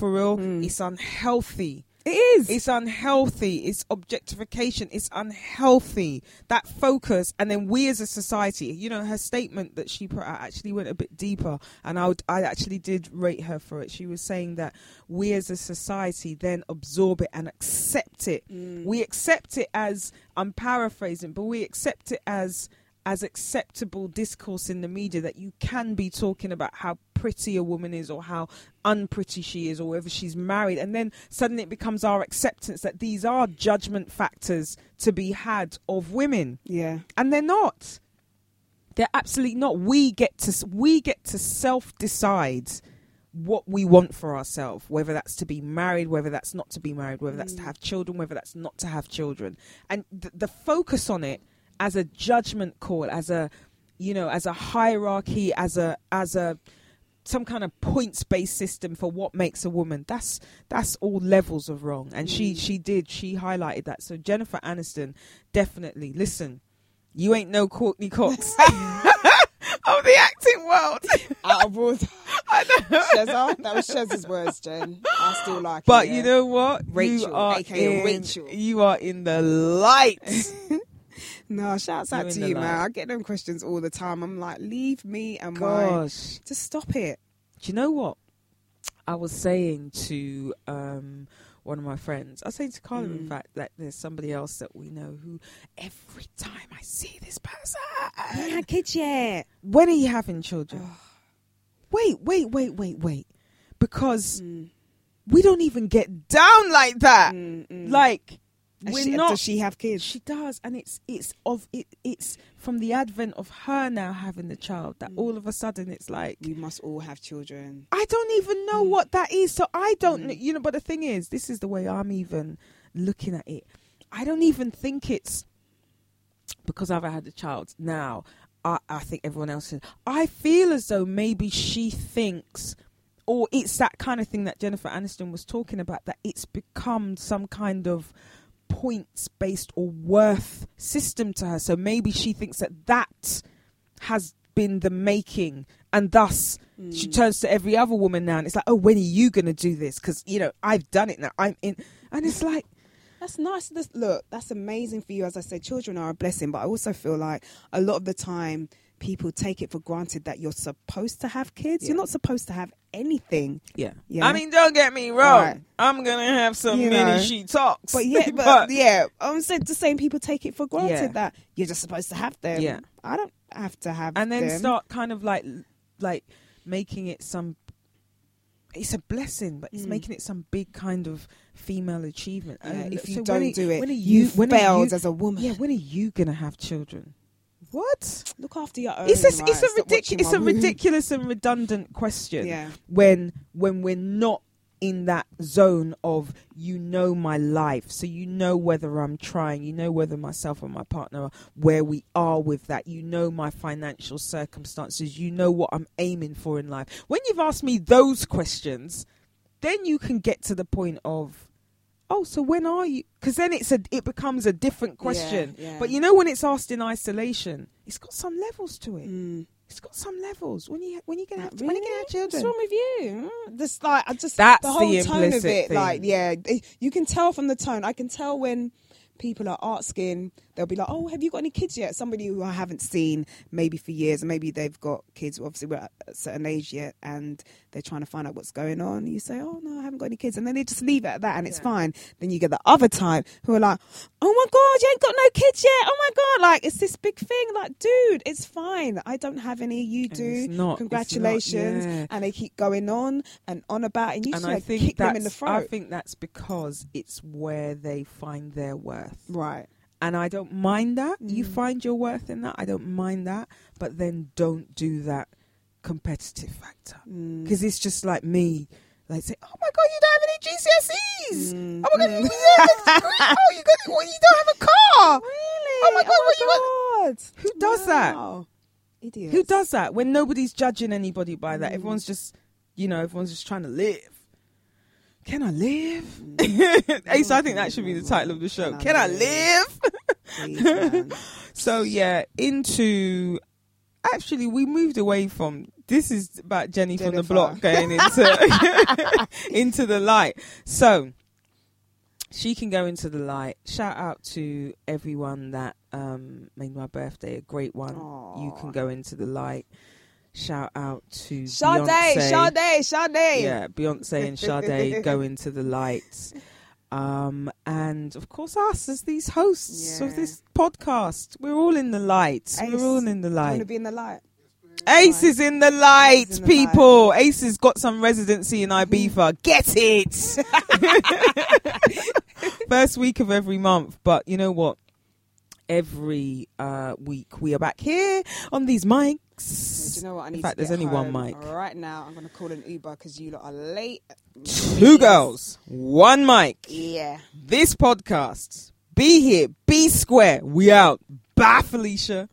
it's unhealthy. It is. It's unhealthy. It's objectification. It's unhealthy. That focus. And then we as a society, you know, her statement that she put out actually went a bit deeper. And I actually did rate her for it. She was saying that we as a society then absorb it and accept it. Mm. We accept it as, I'm paraphrasing, but we accept it as acceptable discourse in the media, that you can be talking about how pretty a woman is or how unpretty she is or whether she's married, and then suddenly it becomes our acceptance that these are judgment factors to be had of women. Yeah. And they're not. They're absolutely not. We get to self-decide what we want for ourselves, whether that's to be married, whether that's not to be married, whether that's to have children, whether that's not to have children. And the focus on it as a judgment call, as a hierarchy, as a some kind of points-based system for what makes a woman. That's all levels of wrong. And she highlighted that. So Jennifer Aniston, definitely, listen, you ain't no Courtney Cox of the acting world. Out of order. I know. Shezza, that was Shezza's words, Jen. I still like it. But you know what? Rachel, aka Rachel. You are in the light. No, shouts out to you, man. I get them questions all the time. I'm like, leave me and mine. Just stop it. Do you know what? I was saying to one of my friends, I was saying to Carla, in fact, that there's somebody else that we know who, every time I see this person, yeah, kid, yeah. When are you having children? Oh. Wait. Because we don't even get down like that. Like, does she have kids? She does, and it's from the advent of her now having the child that all of a sudden it's like we must all have children. I don't even know what that is, so I don't you know. But the thing is, this is the way I'm even looking at it. I don't even think it's because I've had a child now. I think everyone else is. I feel as though maybe she thinks. Or it's that kind of thing that Jennifer Aniston was talking about, that it's become some kind of points-based or worth system to her. So maybe she thinks that that has been the making, and thus she turns to every other woman now, and it's like, oh, when are you going to do this? Because, you know, I've done it now. I'm in. And it's like... That's nice. Look, that's amazing for you. As I said, children are a blessing, but I also feel like a lot of the time... people take it for granted that you're supposed to have kids. Yeah. You're not supposed to have anything. Yeah. I mean, don't get me wrong. Right. I'm going to have some mini she talks. But yeah, but yeah, I'm saying the same people take it for granted that you're just supposed to have them. Yeah. I don't have to have them. And then start kind of like making it some, it's a blessing, but it's making it some big kind of female achievement. If you don't do it, you failed as a woman. Yeah, when are you going to have children? What? Look after your own. It's a ridiculous and redundant question. Yeah. When we're not in that zone of my life, so whether I'm trying, whether myself and my partner are where we are with that, my financial circumstances, what I'm aiming for in life. When you've asked me those questions, then you can get to the point of, oh, so when are you? Because then it becomes a different question. Yeah, yeah. But when it's asked in isolation, it's got some levels to it. It's got some levels. When you gonna have children? What's wrong with you? This that's the whole tone of it. Thing. You can tell from the tone. I can tell when people are asking. They'll be like, "Oh, have you got any kids yet?" Somebody who I haven't seen maybe for years, and maybe they've got kids. Obviously, we're at a certain age yet, and they're trying to find out what's going on. You say, "Oh no, I haven't got any kids," and then they just leave it at that, and it's fine. Then you get the other type who are like, "Oh my god, you ain't got no kids yet! Oh my god, like it's this big thing, like dude, it's fine. I don't have any, you do. It's not, congratulations!" It's not, and they keep going on about it, and you just kick them in the throat. I think that's because it's where they find their worth, right? And I don't mind that. You find your worth in that. I don't mind that. But then don't do that competitive factor. Because it's just like me. Like say, oh my God, you don't have any GCSEs. Oh my God, you don't have a car. Really? Oh my God. Who does that? Idiots. Who does that? When nobody's judging anybody by that. Everyone's just trying to live. Can I live? Ace, I think that should be the title of the show. Can I live? Please, so we moved away from, this is about Jennifer from the block going into into the light. So she can go into the light. Shout out to everyone that made my birthday a great one. Aww. You can go into the light. Shout out to Sade. Yeah, Beyonce and Sade go into the lights. And of course us as these hosts of this podcast. We're all in the lights. Ace, we're all in the light. You want to be in the light? Ace is in the light, people. Ace has got some residency in Ibiza. Get it! First week of every month. But you know what? Every week we are back here on these mics. Yeah, do you know what? There's only one mic right now. I'm gonna call an Uber because you lot are late. Two girls, one mic. Yeah. This podcast. Be here. Be square. We out. Bye, Felicia.